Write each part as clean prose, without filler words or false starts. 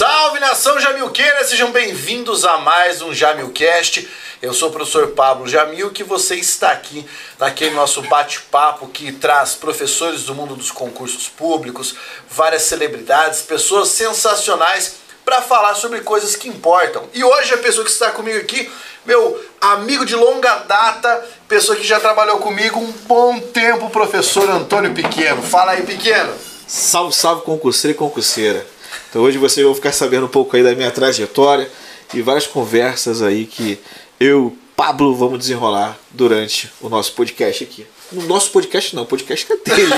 Salve nação jamilqueira, sejam bem-vindos a mais um Jamilcast. Eu sou o professor Pablo Jamil, que você está aqui naquele nosso bate-papo que traz professores do mundo dos concursos públicos, várias celebridades, pessoas sensacionais para falar sobre coisas que importam. E hoje a pessoa que está comigo aqui, meu amigo de longa data, pessoa que já trabalhou comigo um bom tempo, o professor Antônio Pequeno. Fala aí, Pequeno. Salve, salve concurseiro e concurseira. Então hoje vocês vão ficar sabendo um pouco aí da minha trajetória e várias conversas aí que eu, Pablo, vamos desenrolar durante o nosso podcast aqui. No nosso podcast não, o podcast que é dele.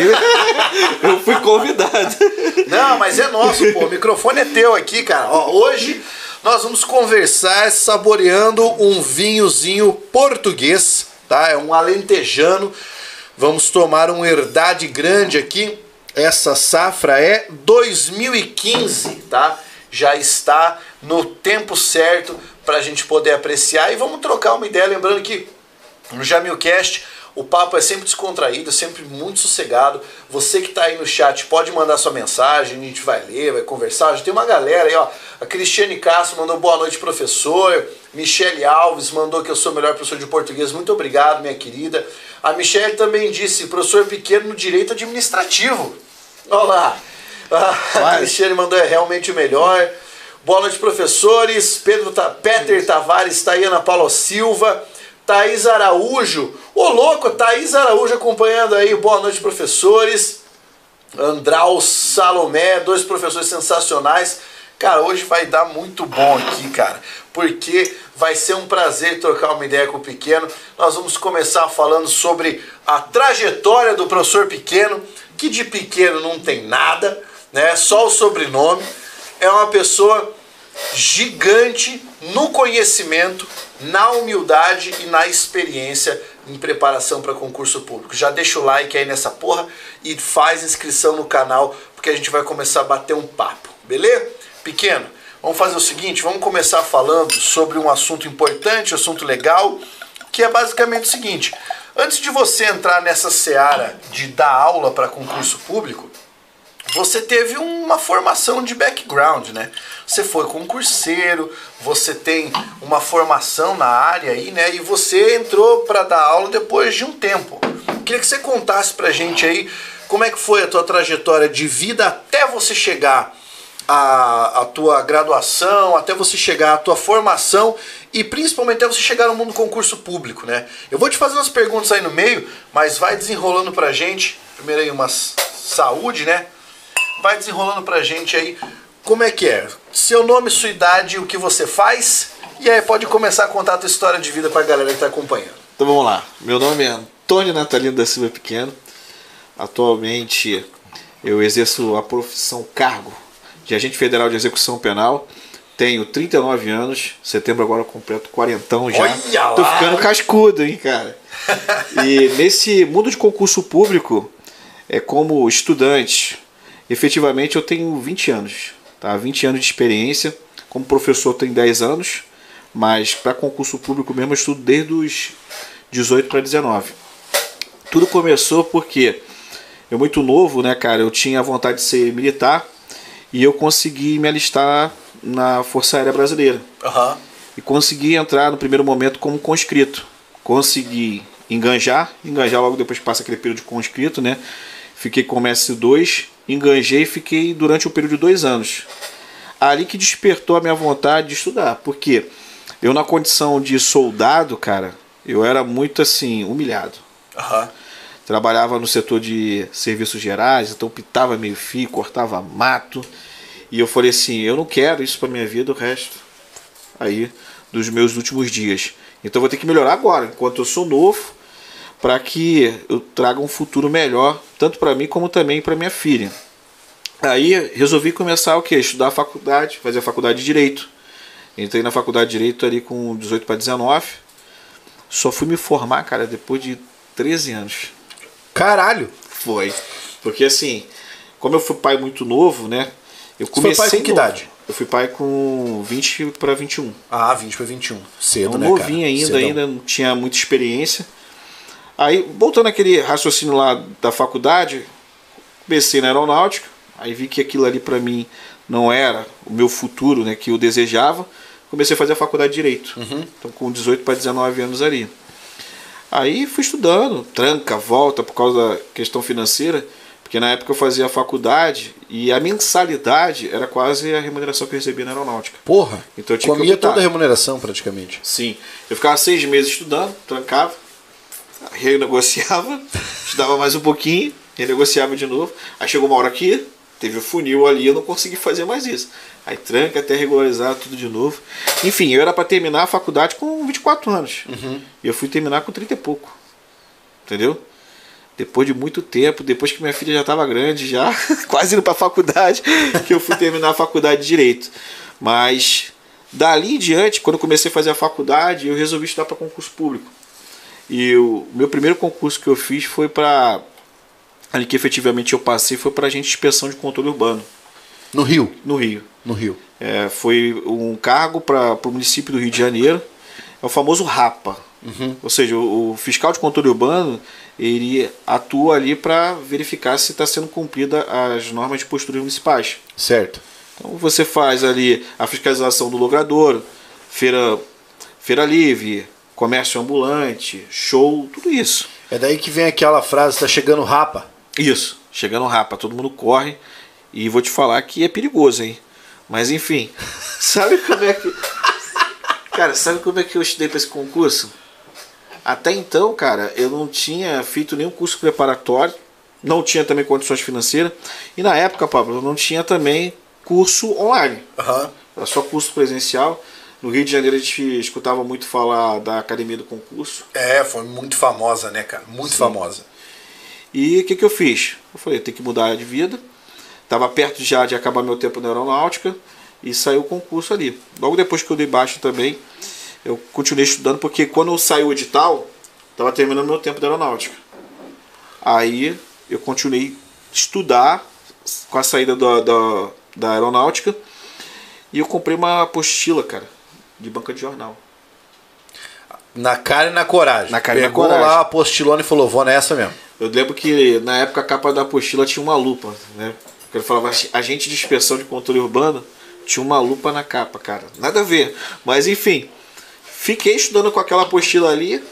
Eu fui convidado. Não, mas é nosso, pô. O microfone é teu aqui, cara. Ó, hoje nós vamos conversar saboreando um vinhozinho português, tá? É um alentejano. Vamos tomar um herdade grande aqui. Essa safra é 2015, tá? Já está no tempo certo para a gente poder apreciar e vamos trocar uma ideia. Lembrando que no Jamilcast o papo é sempre descontraído, sempre muito sossegado. Você que está aí no chat pode mandar sua mensagem, a gente vai ler, vai conversar. Já tem uma galera aí, ó. A Cristiane Castro mandou boa noite, professor. Michele Alves mandou que eu sou o melhor professor de português. Muito obrigado, minha querida. A Michele também disse, professor Pequeno no direito administrativo. Olha lá. A Michele mandou, é realmente o melhor. Boa noite, professores. Peter Tavares, Ana Paula Silva. Thaís Araújo, ô louco, Thaís Araújo acompanhando aí, boa noite professores, Andral Salomé, dois professores sensacionais, cara, hoje vai dar muito bom aqui, cara, porque vai ser um prazer trocar uma ideia com o Pequeno. Nós vamos começar falando sobre a trajetória do professor Pequeno, que de pequeno não tem nada, né, só o sobrenome, é uma pessoa gigante no conhecimento, na humildade e na experiência em preparação para concurso público. Já deixa o like aí nessa porra e faz inscrição no canal, porque a gente vai começar a bater um papo, beleza? Pequeno, vamos fazer o seguinte, vamos começar falando sobre um assunto importante, um assunto legal, que é basicamente o seguinte. Antes de você entrar nessa seara de dar aula para concurso público, você teve uma formação de background, né? Você foi concurseiro, você tem uma formação na área aí, né? E você entrou para dar aula depois de um tempo. Queria que você contasse pra gente aí como é que foi a tua trajetória de vida até você chegar à tua graduação, até você chegar à tua formação e principalmente até você chegar no mundo concurso público, né? Eu vou te fazer umas perguntas aí no meio, mas vai desenrolando pra gente. Primeiro aí umas saúde, né? Vai desenrolando pra gente aí como é que é. Seu nome, sua idade, o que você faz. E aí pode começar a contar a tua história de vida pra galera que tá acompanhando. Então vamos lá. Meu nome é Antônio Natalino da Silva Pequeno. Atualmente eu exerço a profissão cargo de agente federal de execução penal. Tenho 39 anos. Setembro agora eu completo 40ão já. Olha lá. Tô ficando cascudo, hein, cara. E nesse mundo de concurso público, é como estudante... Efetivamente eu tenho 20 anos, tá? 20 anos de experiência, como professor tenho 10 anos, mas para concurso público mesmo eu estudo desde os 18 para 19. Tudo começou porque eu muito novo, né, cara, eu tinha a vontade de ser militar e eu consegui me alistar na Força Aérea Brasileira. Uhum. E consegui entrar no primeiro momento como conscrito, consegui enganjar logo depois passa aquele período de conscrito, né? Fiquei com S2, enganjei e fiquei durante um período de 2 anos. Ali que despertou a minha vontade de estudar, porque eu na condição de soldado, cara, eu era muito assim, humilhado. Uhum. Trabalhava no setor de serviços gerais, então pitava meio fio, cortava mato. E eu falei assim, eu não quero isso pra minha vida, o resto aí dos meus últimos dias. Então vou ter que melhorar agora, enquanto eu sou novo, para que eu traga um futuro melhor, tanto para mim como também para minha filha. Aí resolvi começar o quê? Estudar a faculdade, fazer a faculdade de Direito. Entrei na faculdade de Direito ali com 18 para 19. Só fui me formar, cara, depois de 13 anos. Caralho! Foi. Porque assim, como eu fui pai muito novo, né? Eu comecei. Você foi pai com que idade? Eu fui pai com 20 para 21. Ah, 20 para 21. Cedo, então, né, cara? Novinho ainda não tinha muita experiência. Aí, voltando àquele raciocínio lá da faculdade, comecei na aeronáutica, aí vi que aquilo ali pra mim não era o meu futuro, né, que eu desejava, comecei a fazer a faculdade de Direito. Uhum. Então, com 18 para 19 anos ali. Aí fui estudando, tranca, volta, por causa da questão financeira, porque na época eu fazia a faculdade e a mensalidade era quase a remuneração que eu recebia na aeronáutica. Porra! Então eu tinha comia toda a remuneração praticamente. Sim. Eu ficava 6 meses estudando, trancava, renegociava, estudava mais um pouquinho, renegociava de novo. Aí chegou uma hora que teve o funil ali, eu não consegui fazer mais isso. Aí tranca até regularizar tudo de novo. Enfim, eu era para terminar a faculdade com 24 anos. Uhum. E eu fui terminar com 30 e pouco. Entendeu? Depois de muito tempo, depois que minha filha já estava grande, já quase indo para a faculdade, que eu fui terminar a faculdade de Direito. Mas dali em diante, quando eu comecei a fazer a faculdade, eu resolvi estudar para concurso público. E o meu primeiro concurso que eu fiz foi para... ali que efetivamente eu passei foi para a gente inspeção de controle urbano. No Rio? No Rio. No Rio. É, foi um cargo para o município do Rio de Janeiro. É o famoso RAPA. Uhum. Ou seja, o fiscal de controle urbano, ele atua ali para verificar se está sendo cumprida as normas de posturas municipais. Certo. Então você faz ali a fiscalização do logradouro, feira livre, comércio ambulante, show, tudo isso. É daí que vem aquela frase, está chegando RAPA. Isso, chegando RAPA, todo mundo corre. E vou te falar que é perigoso, hein? Mas enfim, sabe como é que... Cara, sabe como é que eu estudei para esse concurso? Até então, cara, eu não tinha feito nenhum curso preparatório, não tinha também condições financeiras. E na época, Pablo, eu não tinha também curso online. Uhum. Era só curso presencial. No Rio de Janeiro a gente escutava muito falar da Academia do Concurso. É, foi muito famosa, né, cara? Muito Sim. famosa. E o que eu fiz? Eu falei, tem que mudar de vida. Estava perto já de acabar meu tempo na aeronáutica e saiu o concurso ali. Logo depois que eu dei baixa também, eu continuei estudando, porque quando saiu o edital, estava terminando meu tempo da aeronáutica. Aí eu continuei estudar com a saída da aeronáutica e eu comprei uma apostila, cara, de banca de jornal. Na cara e na coragem. Na cara Pegou e na coragem. Lá, apostilou e falou, vou nessa mesmo. Eu lembro que na época a capa da apostila tinha uma lupa, né? Ele falava agente de inspeção de controle urbano, tinha uma lupa na capa, cara. Nada a ver. Mas enfim, fiquei estudando com aquela apostila ali,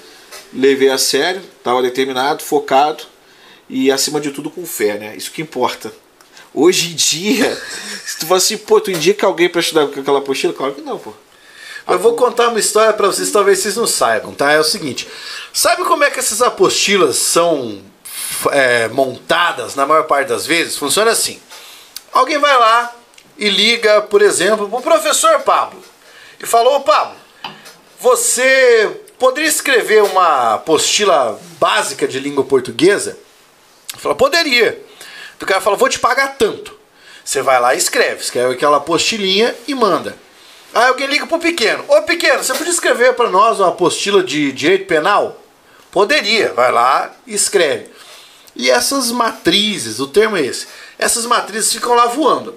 levei a sério, estava determinado, focado e acima de tudo com fé, né? Isso que importa. Hoje em dia, se tu fala assim, pô, tu indica alguém para estudar com aquela apostila? Claro que não, pô. Eu vou contar uma história para vocês, talvez vocês não saibam, tá? É o seguinte, sabe como é que essas apostilas são montadas na maior parte das vezes? Funciona assim. Alguém vai lá e liga, por exemplo, para o professor Pablo. E falou, ô Pablo, você poderia escrever uma apostila básica de língua portuguesa? Ele falou, poderia. O cara falou, vou te pagar tanto. Você vai lá e escreve aquela apostilinha e manda. Aí alguém liga pro Pequeno. Ô Pequeno, você podia escrever para nós uma apostila de direito penal? Poderia. Vai lá e escreve. E essas matrizes, o termo é esse, essas matrizes ficam lá voando.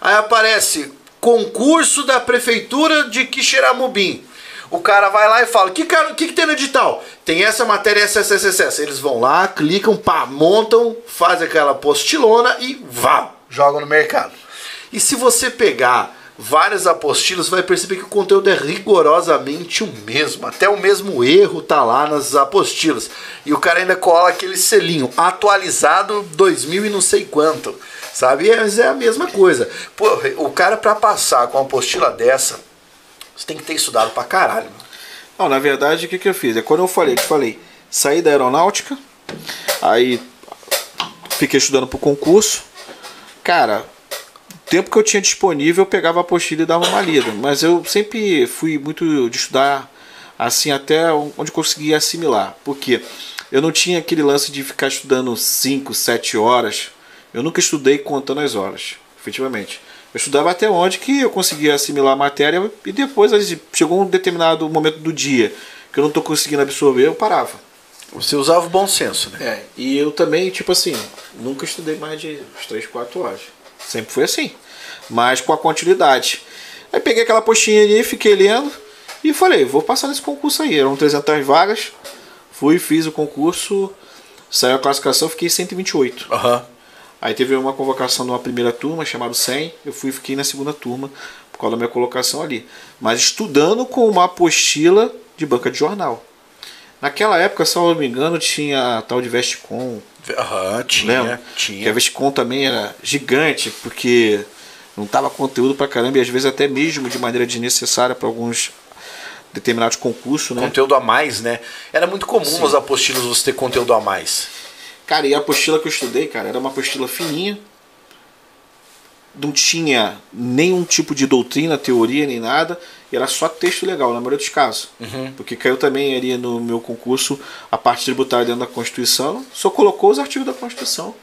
Aí aparece concurso da prefeitura de Quixeramobim. O cara vai lá e fala, que tem no edital? Tem essa matéria, essa. Eles vão lá, clicam, pá, montam, fazem aquela apostilona e vá, jogam no mercado. E se você pegar várias apostilas, vai perceber que o conteúdo é rigorosamente o mesmo. Até o mesmo erro tá lá nas apostilas. E o cara ainda cola aquele selinho atualizado 2000 e não sei quanto, sabe? Mas é a mesma coisa. Pô, o cara pra passar com uma apostila dessa, você tem que ter estudado pra caralho, mano. Não, na verdade, o que eu fiz? É quando eu falei, saí da aeronáutica, aí fiquei estudando pro concurso. Cara, tempo que eu tinha disponível, eu pegava a apostila e dava uma lida. Mas eu sempre fui muito de estudar assim até onde conseguia assimilar. Porque eu não tinha aquele lance de ficar estudando 5, 7 horas. Eu nunca estudei contando as horas, efetivamente. Eu estudava até onde que eu conseguia assimilar a matéria e depois chegou um determinado momento do dia que eu não estou conseguindo absorver, eu parava. Você usava o bom senso, né? É, e eu também, tipo assim, nunca estudei mais de 3, 4 horas. Sempre foi assim, mas com a continuidade. Aí peguei aquela postinha ali, fiquei lendo e falei, vou passar nesse concurso aí. Eram 300 vagas, fui, fiz o concurso, saiu a classificação, fiquei 128. Uhum. Aí teve uma convocação de uma primeira turma, chamaram 100, eu fui e fiquei na segunda turma, por causa da minha colocação ali. Mas estudando com uma apostila de banca de jornal. Naquela época, se eu não me engano, tinha a tal de Vestcom. Aham, tinha. Porque a Vestcom também era gigante, porque não tava conteúdo pra caramba, e às vezes até mesmo de maneira desnecessária para alguns determinados concursos, né? Conteúdo a mais, né? Era muito comum Sim. nas apostilas você ter conteúdo a mais. Cara, e a apostila que eu estudei, cara, era uma apostila fininha. Não tinha nenhum tipo de doutrina, teoria, nem nada. Era só texto legal, na maioria dos casos. Uhum. Porque caiu também ali no meu concurso a parte tributária dentro da Constituição. Só colocou os artigos da Constituição.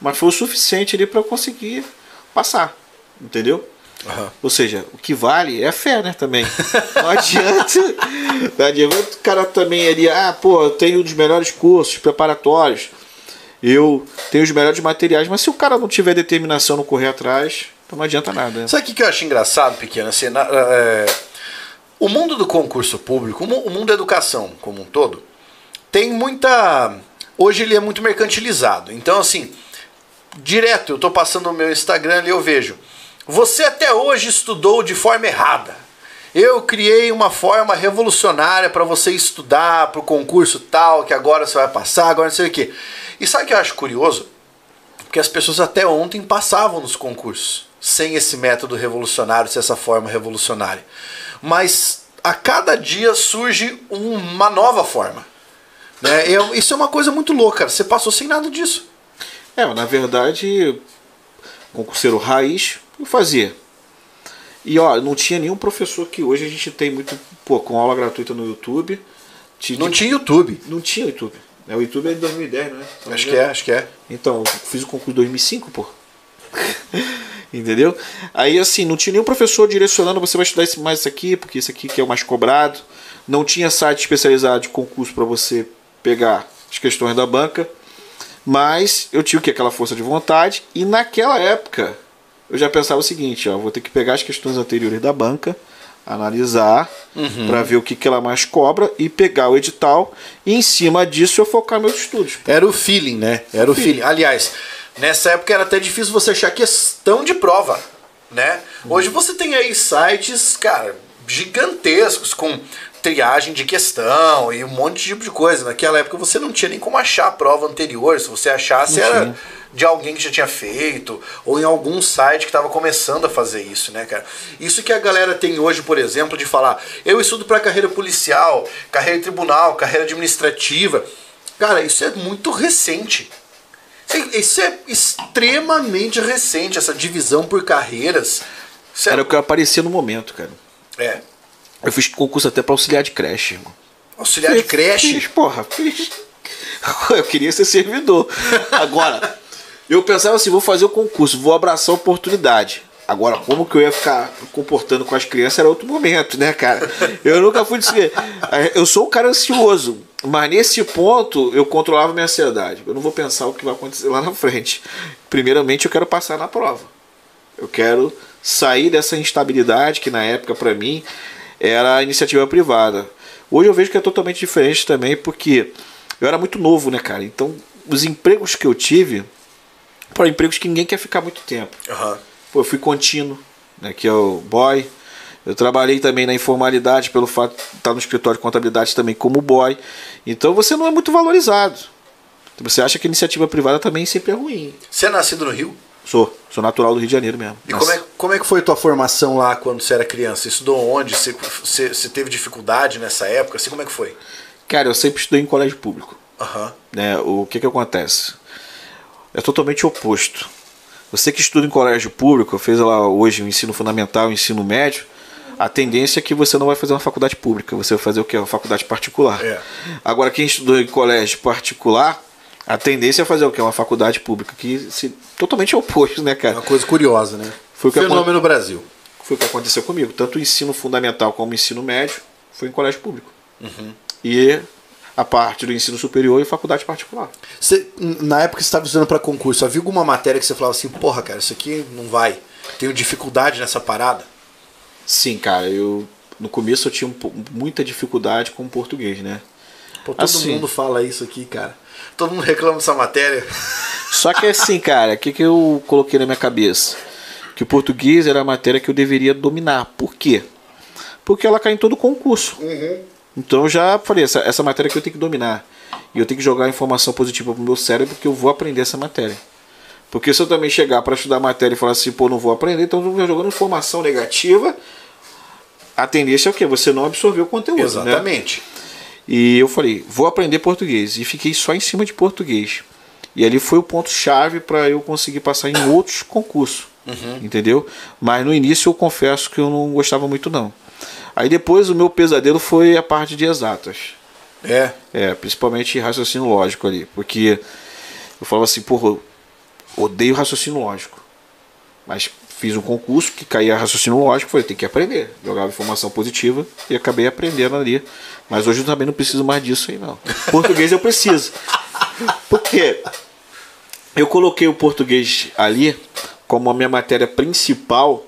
Mas foi o suficiente ali para eu conseguir passar. Entendeu? Uhum. Ou seja, o que vale é a fé, né, também. Não adianta. Não adianta o cara também ali... Ah, pô, eu tenho um dos melhores cursos preparatórios. Eu tenho os melhores materiais. Mas se o cara não tiver determinação, não correr atrás... Então não adianta nada. Né? Sabe o que eu acho engraçado, Pequeno? Assim, o mundo do concurso público, o mundo da educação como um todo, tem muita... Hoje ele é muito mercantilizado. Então, assim, direto eu estou passando no meu Instagram e eu vejo. Você até hoje estudou de forma errada. Eu criei uma forma revolucionária para você estudar para o concurso tal, que agora você vai passar, agora não sei o quê. E sabe o que eu acho curioso? Porque as pessoas até ontem passavam nos concursos sem esse método revolucionário, sem essa forma revolucionária. Mas a cada dia surge uma nova forma. Né? Isso é uma coisa muito louca, cara. Você passou sem nada disso. É, na verdade, concurseiro raiz, eu fazia. E ó, não tinha nenhum professor que hoje a gente tem muito, pô, com aula gratuita no YouTube. Não tinha YouTube. Não tinha YouTube. O YouTube é de 2010, né? Acho que é. Então, eu fiz o concurso em 2005, pô. Entendeu? Aí assim, não tinha nenhum professor direcionando, você vai estudar mais isso aqui, porque isso aqui que é o mais cobrado. Não tinha site especializado de concurso para você pegar as questões da banca. Mas eu tinha o que? Aquela força de vontade. E naquela época eu já pensava o seguinte, ó, vou ter que pegar as questões anteriores da banca, analisar, para ver o que ela mais cobra e pegar o edital. E em cima disso eu focar meus estudos. Pô. Era o feeling, né? Era o feeling. Aliás, nessa época era até difícil você achar questão de prova, né? Hoje você tem aí sites, cara, gigantescos, com triagem de questão e um monte de tipo de coisa. Naquela época você não tinha nem como achar a prova anterior. Se você achasse, era de alguém que já tinha feito, ou em algum site que estava começando a fazer isso, né, cara? Isso que a galera tem hoje, por exemplo, de falar, eu estudo para carreira policial, carreira tribunal, carreira administrativa. Cara, isso é muito recente. Isso é extremamente recente, essa divisão por carreiras. Certo? Era o que aparecia no momento, cara. É. Eu fiz concurso até pra auxiliar de creche, irmão. Auxiliar de creche? Fiz. Eu queria ser servidor. Agora, eu pensava assim, vou fazer o concurso, vou abraçar a oportunidade. Agora, como que eu ia ficar comportando com as crianças era outro momento, né, cara? Eu nunca fui dizer. Eu sou um cara ansioso, mas nesse ponto eu controlava minha ansiedade. Eu não vou pensar o que vai acontecer lá na frente. Primeiramente, eu quero passar na prova. Eu quero sair dessa instabilidade que na época, pra mim, era a iniciativa privada. Hoje eu vejo que é totalmente diferente também, porque eu era muito novo, né, cara? Então, os empregos que eu tive foram empregos que ninguém quer ficar muito tempo. Uhum. Eu fui contínuo, né, que é o boy. Eu trabalhei também na informalidade pelo fato de estar no escritório de contabilidade também como boy. Então você não é muito valorizado. Você acha que a iniciativa privada também sempre é ruim. Você é nascido no Rio? Sou natural do Rio de Janeiro mesmo. E como é que foi a tua formação lá quando você era criança? Você estudou onde? Você teve dificuldade nessa época? Assim, como é que foi? Cara, eu sempre estudei em colégio público. Uhum. Né, o que acontece? É totalmente oposto. Você que estuda em colégio público, fez lá hoje o ensino fundamental, o ensino médio, a tendência é que você não vai fazer uma faculdade pública, você vai fazer o que? Uma faculdade particular. É. Agora, quem estudou em colégio particular, a tendência é fazer o que? Uma faculdade pública, que totalmente é oposto, né, cara? Uma coisa curiosa, né? Foi o fenômeno no Brasil. Foi o que aconteceu comigo. Tanto o ensino fundamental como o ensino médio foi em colégio público. Uhum. E a parte do ensino superior e faculdade particular. Você, na época que você estava estudando para concurso, havia alguma matéria que você falava assim, porra, cara, isso aqui não vai, tenho dificuldade nessa parada? Sim, cara, no começo eu tinha muita dificuldade com o português, né? Pô, todo mundo fala isso aqui, cara. Todo mundo reclama dessa matéria. Só que assim, cara, o que eu coloquei na minha cabeça? Que o português era a matéria que eu deveria dominar. Por quê? Porque ela cai em todo concurso. Uhum. Então eu já falei, essa matéria que eu tenho que dominar. E eu tenho que jogar informação positiva pro meu cérebro, porque eu vou aprender essa matéria. Porque se eu também chegar para estudar a matéria e falar assim, pô, não vou aprender, então eu vou jogando informação negativa. A tendência é o quê? Você não absorveu o conteúdo. Exatamente. Né? E eu falei, vou aprender português. E fiquei só em cima de português. E ali foi o ponto-chave para eu conseguir passar em outros concursos. Uhum. Entendeu? Mas no início eu confesso que eu não gostava muito, não. Aí depois o meu pesadelo foi a parte de exatas. É? É, principalmente raciocínio lógico ali. Porque eu falava assim, porra, odeio raciocínio lógico. Mas fiz um concurso que caía raciocínio lógico, falei, tem que aprender. Jogava informação positiva e acabei aprendendo ali. Mas hoje eu também não preciso mais disso aí, não. Português eu preciso. Porque eu coloquei o português ali como a minha matéria principal,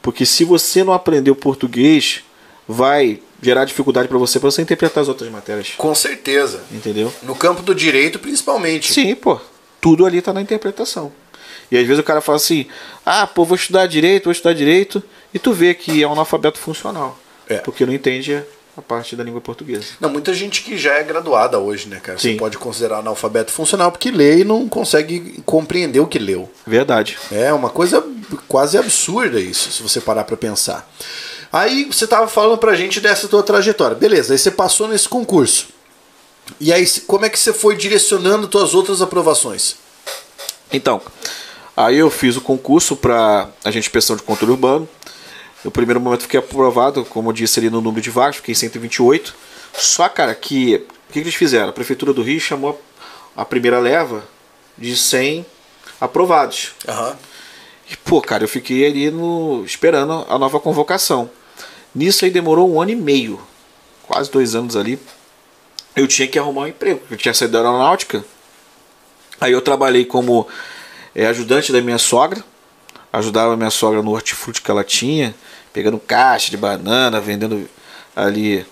porque se você não aprender o português, vai gerar dificuldade para você interpretar as outras matérias. Com certeza. Entendeu? No campo do direito, principalmente. Sim, pô. Tudo ali tá na interpretação. E às vezes o cara fala assim, ah, pô, vou estudar direito, e tu vê que é um analfabeto funcional. É. Porque não entende a parte da língua portuguesa. Não, muita gente que já é graduada hoje, né, cara? Sim. Você pode considerar analfabeto funcional porque lê e não consegue compreender o que leu. Verdade. É uma coisa quase absurda isso, se você parar pra pensar. Aí você tava falando pra gente dessa tua trajetória. Beleza, aí você passou nesse concurso. E aí, como é que você foi direcionando tuas outras aprovações? Então, aí eu fiz o concurso para agente de inspeção de controle urbano. No primeiro momento fiquei aprovado, como eu disse ali no número de vagas, fiquei em 128. Só, cara, que o que eles fizeram? A Prefeitura do Rio chamou a primeira leva de 100 aprovados. Uhum. E, pô, cara, eu fiquei ali esperando a nova convocação. Nisso aí demorou 1 ano e meio, quase 2 anos ali. Eu tinha que arrumar um emprego, eu tinha saído da aeronáutica. Aí eu trabalhei como ajudante da minha sogra, ajudava a minha sogra no hortifruti que ela tinha, pegando caixa de banana, vendendo ali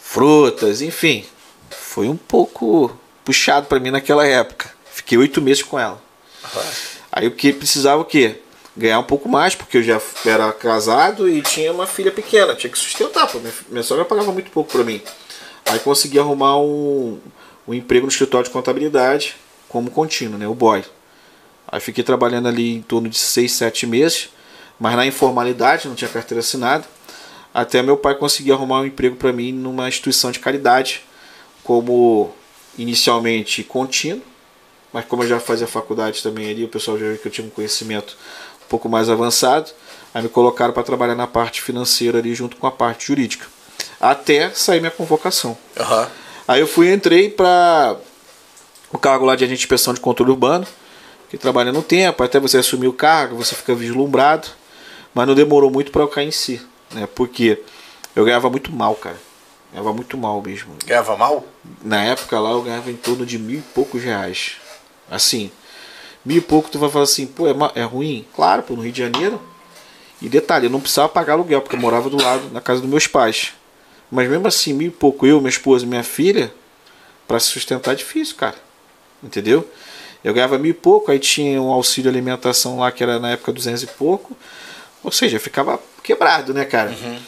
frutas, enfim. Foi um pouco puxado para mim naquela época. Fiquei 8 meses com ela. Aí o que precisava o quê? Ganhar um pouco mais, porque eu já era casado e tinha uma filha pequena, tinha que sustentar, pô. Minha sogra pagava muito pouco para mim. Aí consegui arrumar um emprego no escritório de contabilidade como contínuo, né, o boy. Aí fiquei trabalhando ali em torno de 6, 7 meses, mas na informalidade, não tinha carteira assinada, até meu pai conseguir arrumar um emprego para mim numa instituição de caridade, como inicialmente contínuo, mas como eu já fazia faculdade também ali, o pessoal já viu que eu tinha um conhecimento um pouco mais avançado, aí me colocaram para trabalhar na parte financeira ali junto com a parte jurídica, até sair minha convocação. Uhum. Aí eu entrei para o cargo lá de agente de inspeção de controle urbano, que trabalha no tempo, até você assumir o cargo, você fica vislumbrado, mas não demorou muito para eu cair em si, né? Porque eu ganhava muito mal, cara. Ganhava muito mal mesmo. Ganhava mal? Na época lá eu ganhava em torno de 1000 e poucos reais. Assim, 1000 e pouco, tu vai falar assim, pô, é ruim? Claro, pô, no Rio de Janeiro. E detalhe, eu não precisava pagar aluguel, porque eu morava do lado, na casa dos meus pais. Mas mesmo assim, 1000 e pouco, eu, minha esposa e minha filha, para se sustentar é difícil, cara. Entendeu? Eu ganhava 1000 e pouco, aí tinha um auxílio alimentação lá que era na época 200 e pouco. Ou seja, eu ficava quebrado, né, cara? Uhum.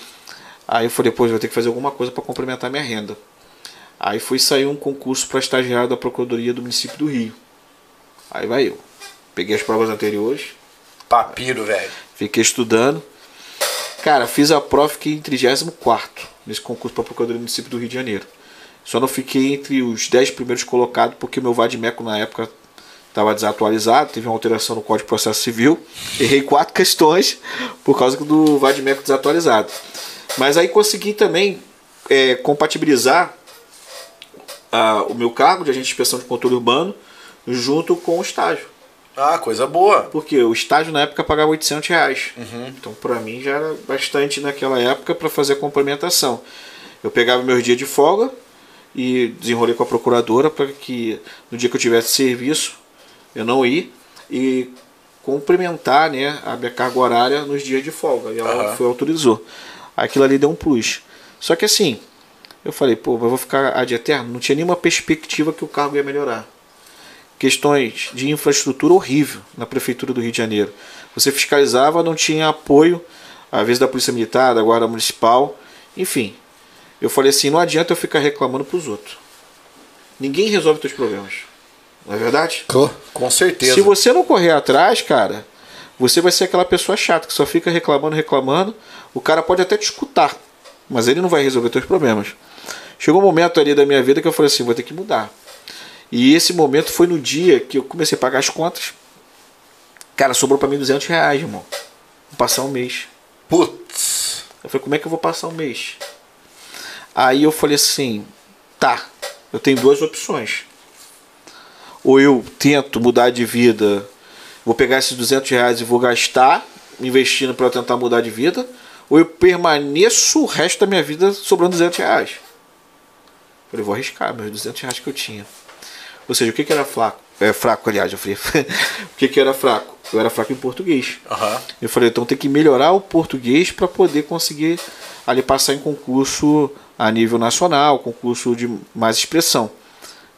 Aí eu falei, pô, eu vou ter que fazer alguma coisa para complementar minha renda. Aí foi sair um concurso para estagiário da Procuradoria do município do Rio. Aí vai eu. Peguei as provas anteriores. Papiro, velho. Fiquei estudando. Cara, fiz a prova, fiquei em 34º nesse concurso para Procuradoria do município do Rio de Janeiro. Só não fiquei entre os 10 primeiros colocados porque meu vade-meco na época estava desatualizado, teve uma alteração no Código de Processo Civil. Errei 4 questões por causa do vade-meco desatualizado. Mas aí consegui também compatibilizar o meu cargo de agente de inspeção de controle urbano junto com o estágio. Ah, coisa boa. Porque o estágio na época pagava 800 reais. Uhum. Então para mim já era bastante naquela época para fazer a complementação. Eu pegava meus dias de folga e desenrolei com a procuradora para que no dia que eu tivesse serviço eu não ir e complementar, né, a minha carga horária nos dias de folga. E ela autorizou. Aquilo ali deu um plus. Só que assim, Eu falei, pô, mas eu vou ficar ad eterno? Não tinha nenhuma perspectiva que o cargo ia melhorar. Questões de infraestrutura horrível na Prefeitura do Rio de Janeiro. Você fiscalizava, não tinha apoio, às vezes da Polícia Militar, da Guarda Municipal, enfim. Eu falei assim, não adianta eu ficar reclamando para os outros. Ninguém resolve teus problemas. Não é verdade? Com certeza. Se você não correr atrás, cara, você vai ser aquela pessoa chata que só fica reclamando. O cara pode até te escutar, mas ele não vai resolver teus problemas. Chegou um momento ali da minha vida que eu falei assim, vou ter que mudar. E esse momento foi no dia que eu comecei a pagar as contas. Cara, sobrou pra mim R$200, irmão. Vou passar um mês. Putz! Eu falei, como é que eu vou passar um mês? Aí eu falei assim, tá, eu tenho duas opções. Ou eu tento mudar de vida, vou pegar esses R$200 e vou gastar, investindo pra eu tentar mudar de vida. Ou eu permaneço o resto da minha vida sobrando R$200. Eu falei, vou arriscar meus R$200 que eu tinha. Ou seja, o que era fraco? Aliás, eu falei. O que era fraco? Eu era fraco em português. Uhum. Eu falei, então tem que melhorar o português para poder conseguir ali passar em concurso a nível nacional, concurso de mais expressão.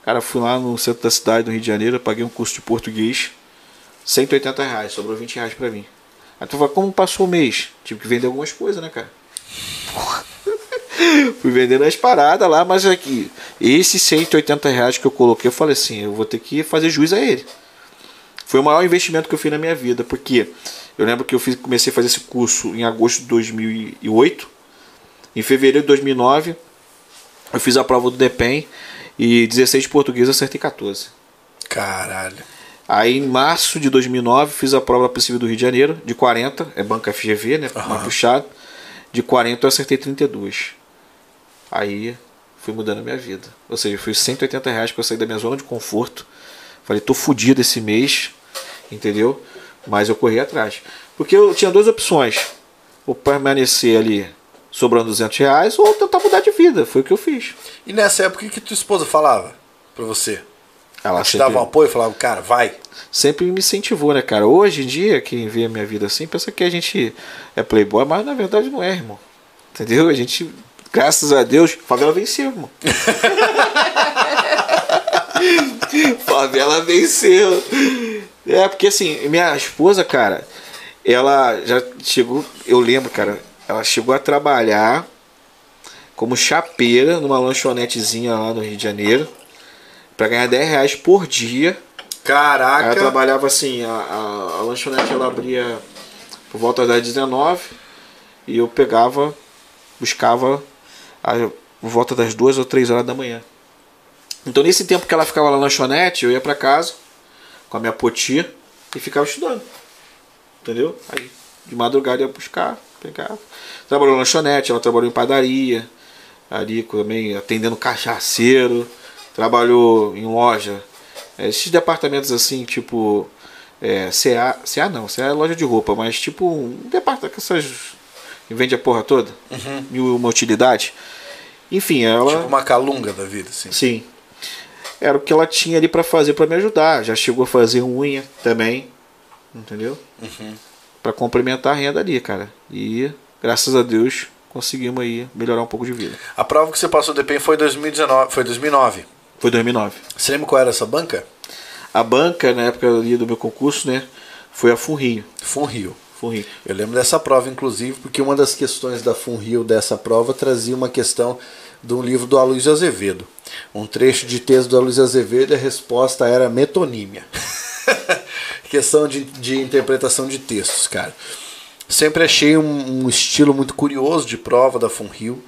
Cara, fui lá no centro da cidade do Rio de Janeiro, eu paguei um curso de português, R$180, sobrou R$20 para mim. Aí tu fala, como passou o mês? Tive que vender algumas coisas, né, cara? Porra. Fui vendendo as paradas lá, mas aqui, esses R$180 que eu coloquei, eu falei assim, eu vou ter que fazer juiz a ele. Foi o maior investimento que eu fiz na minha vida, porque eu lembro que eu comecei a fazer esse curso em agosto de 2008, em fevereiro de 2009, eu fiz a prova do DEPEN e 16 de português acertei 14. Caralho. Aí em março de 2009 fiz a prova para o Civil do Rio de Janeiro, de 40, é banca FGV, né, mais puxado, de 40 eu acertei 32. Aí fui mudando a minha vida. Ou seja, foi R$180 que eu saí da minha zona de conforto. Falei, tô fudido esse mês, entendeu? Mas eu corri atrás. Porque eu tinha duas opções. Ou permanecer ali sobrando R$200 ou tentar mudar de vida. Foi o que eu fiz. E nessa época, o que tua esposa falava pra você? Ela te dava um apoio, falava, cara, vai. Sempre me incentivou, né, cara? Hoje em dia, quem vê a minha vida assim, pensa que a gente é playboy, mas na verdade não é, irmão. Entendeu? A gente... Graças a Deus, favela venceu, irmão. Favela venceu. É, porque assim, minha esposa, cara, ela já chegou, eu lembro, cara, ela chegou a trabalhar como chapeira numa lanchonetezinha lá no Rio de Janeiro, pra ganhar R$10 por dia. Caraca! Ela trabalhava assim, a lanchonete ela abria por volta das 19h e eu buscava por volta das 2 ou 3 horas da manhã. Então nesse tempo que ela ficava lá na lanchonete, eu ia pra casa com a minha poti e ficava estudando, entendeu? Aí de madrugada ia buscar, pegava. Trabalhou na lanchonete, ela trabalhou em padaria ali também, atendendo cachaceiro. Trabalhou em loja, esses departamentos assim, tipo CA não, CA é loja de roupa, mas tipo um departamento que essas vende a porra toda, e uma utilidade. Enfim, ela... Tipo uma calunga da vida, assim. Sim. Era o que ela tinha ali pra fazer, pra me ajudar. Já chegou a fazer unha também, entendeu? Uhum. Pra complementar a renda ali, cara. E, graças a Deus, conseguimos aí melhorar um pouco de vida. A prova que você passou do DPEM foi em 2019, foi 2009? Foi 2009. Você lembra qual era essa banca? A banca, na época ali do meu concurso, né, foi a Funrio. Funrio. Eu lembro dessa prova, inclusive, porque uma das questões da Funrio dessa prova trazia uma questão de um livro do Aluísio Azevedo. Um trecho de texto do Aluísio Azevedo e a resposta era metonímia. Questão de interpretação de textos, cara. Sempre achei um estilo muito curioso de prova da Funrio.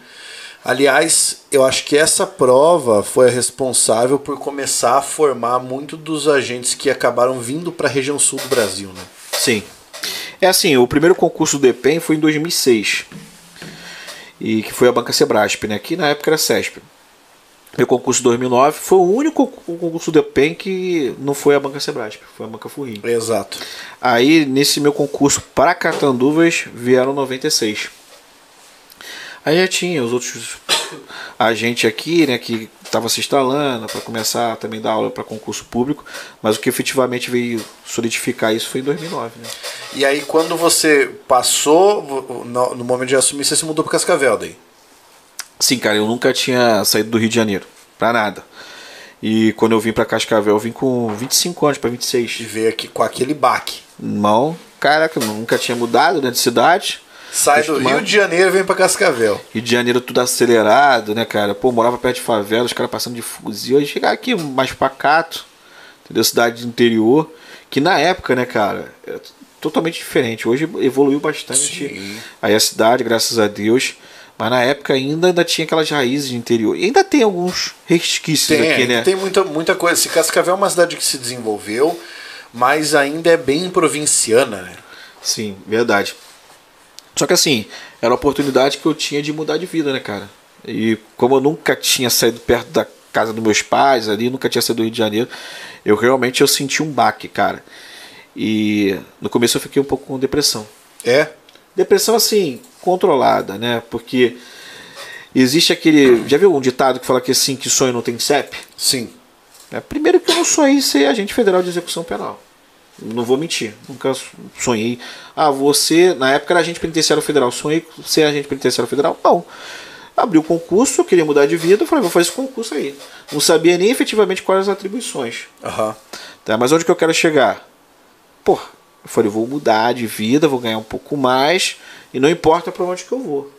Aliás, eu acho que essa prova foi a responsável por começar a formar muito dos agentes que acabaram vindo para a região sul do Brasil, né? Sim. É assim, o primeiro concurso do DEPEN foi em 2006, e que foi a banca Cebraspe, né? Que na época era CESP. Meu concurso de 2009 foi o único concurso do DEPEN que não foi a banca Cebraspe, foi a banca Funrio. Exato. Aí nesse meu concurso para Catanduvas vieram 96. Aí já tinha os outros agentes aqui, né, que estavam se instalando para começar também a dar aula para concurso público, mas o que efetivamente veio solidificar isso foi em 2009. Né? E aí quando você passou, no momento de assumir, você se mudou para Cascavel daí? Sim, cara, eu nunca tinha saído do Rio de Janeiro, pra nada. E quando eu vim pra Cascavel, eu vim com 25 anos pra 26. E veio aqui com aquele baque. Não, caraca, eu nunca tinha mudado, né, de cidade. Sai do Rio de Janeiro e vem pra Cascavel. Rio de Janeiro tudo acelerado, né, cara? Pô, morava perto de favela, os caras passando de fuzil. Aí chegar aqui mais pacato, entendeu? Cidade do interior. Que na época, né, cara, é totalmente diferente. Hoje evoluiu bastante. Sim. Aí a cidade, graças a Deus. Mas na época ainda tinha aquelas raízes de interior. E ainda tem alguns resquícios aqui, né? Tem muita coisa. Se Cascavel é uma cidade que se desenvolveu, mas ainda é bem provinciana, né? Sim, verdade. Só que assim, era a oportunidade que eu tinha de mudar de vida, né, cara? E como eu nunca tinha saído perto da casa dos meus pais ali, nunca tinha saído do Rio de Janeiro, eu realmente senti um baque, cara. E no começo eu fiquei um pouco com depressão. É? Depressão, assim, controlada, né? Porque existe aquele... Já viu um ditado que fala que assim, que sonho não tem CEP? Sim. É, primeiro que eu não sonhei ser agente federal de execução penal. Não vou mentir, nunca sonhei. Ah, você, na época era agente penitenciário federal, sonhei com ser agente penitenciário federal? Não. Abri o concurso, eu queria mudar de vida, eu falei, vou fazer esse concurso aí. Não sabia nem efetivamente quais as atribuições. Uhum. Tá, mas onde que eu quero chegar? Porra, eu falei, vou mudar de vida, vou ganhar um pouco mais, e não importa para onde que eu vou.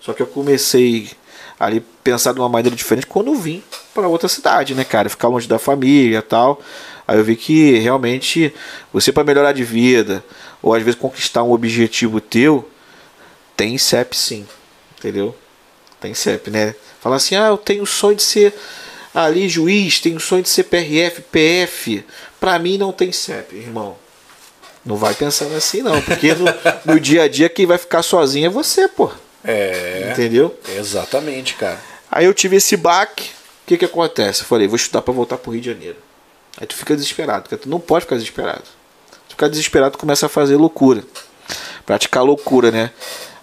Só que eu comecei ali pensar de uma maneira diferente quando eu vim para outra cidade, né, cara? Ficar longe da família e tal. Aí eu vi que realmente você, para melhorar de vida, ou às vezes conquistar um objetivo teu, tem CEP sim, entendeu? Tem CEP, né? Falar assim, ah, eu tenho o sonho de ser ali juiz, tenho o sonho de ser PRF, PF. Pra mim não tem CEP, irmão. Não vai pensando assim não, porque no dia a dia quem vai ficar sozinho é você, pô. É. Entendeu? Exatamente, cara. Aí eu tive esse baque. O que que acontece? Eu falei, vou estudar pra voltar pro Rio de Janeiro. Aí tu fica desesperado, porque tu não pode ficar desesperado. Tu ficar desesperado, tu começa a fazer loucura. Praticar loucura, né?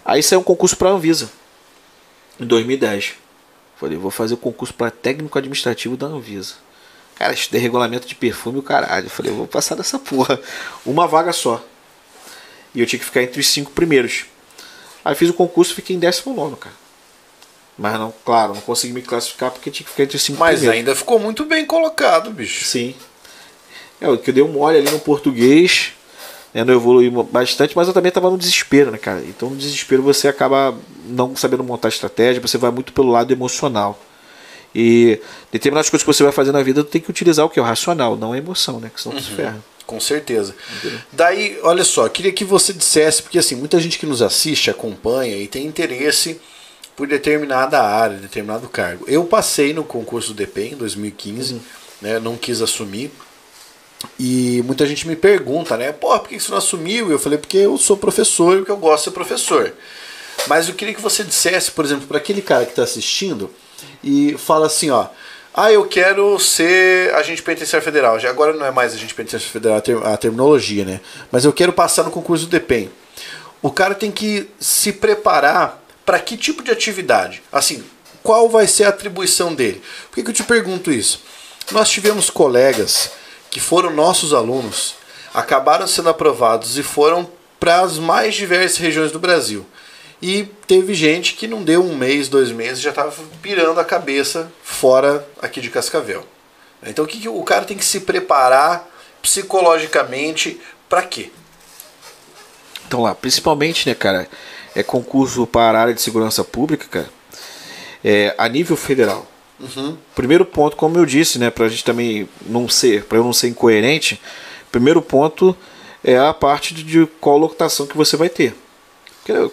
Aí saiu um concurso pra Anvisa. Em 2010. Falei, vou fazer o concurso pra técnico administrativo da Anvisa. Cara, estudei regulamento de perfume e o caralho. Falei, vou passar dessa porra. Uma vaga só. E eu tinha que ficar entre os 5 primeiros. Aí fiz o concurso e fiquei em 19º, cara. Mas não, claro, não consegui me classificar porque tinha que ficar entre os 5 primeiros. Mas ainda ficou muito bem colocado, bicho. Sim. É, eu dei um mole ali no português, né, não evoluí bastante, mas eu também tava no desespero, né, cara? Então no desespero você acaba não sabendo montar estratégia, você vai muito pelo lado emocional. E determinadas coisas que você vai fazer na vida, tem que utilizar o que? O racional, não a emoção, né? Que senão você ferra. Com certeza. Entendeu? Daí, olha só, queria que você dissesse, porque assim, muita gente que nos assiste, acompanha e tem interesse por determinada área, determinado cargo. Eu passei no concurso do DEPEN em 2015, né, não quis assumir. E muita gente me pergunta, né? Pô, por que você não assumiu? Eu falei, porque eu sou professor e porque eu gosto de ser professor. Mas eu queria que você dissesse, por exemplo, para aquele cara que está assistindo e fala assim, ó, ah, eu quero ser agente penitenciário federal. Já agora não é mais agente penitenciário federal a terminologia, né? Mas eu quero passar no concurso do DEPEN. O cara tem que se preparar para que tipo de atividade? Assim, qual vai ser a atribuição dele? Por que que eu te pergunto isso? Nós tivemos colegas que foram nossos alunos, acabaram sendo aprovados e foram para as mais diversas regiões do Brasil. E teve gente que não deu um mês, 2 meses, já estava pirando a cabeça fora aqui de Cascavel. Então o que que o cara tem que se preparar psicologicamente para quê? Então lá, principalmente, né, cara, é concurso para a área de segurança pública, cara, é, a nível federal. Primeiro ponto, como eu disse, né, para a gente também não ser, para eu não ser incoerente, primeiro ponto é a parte de qual lotação que você vai ter.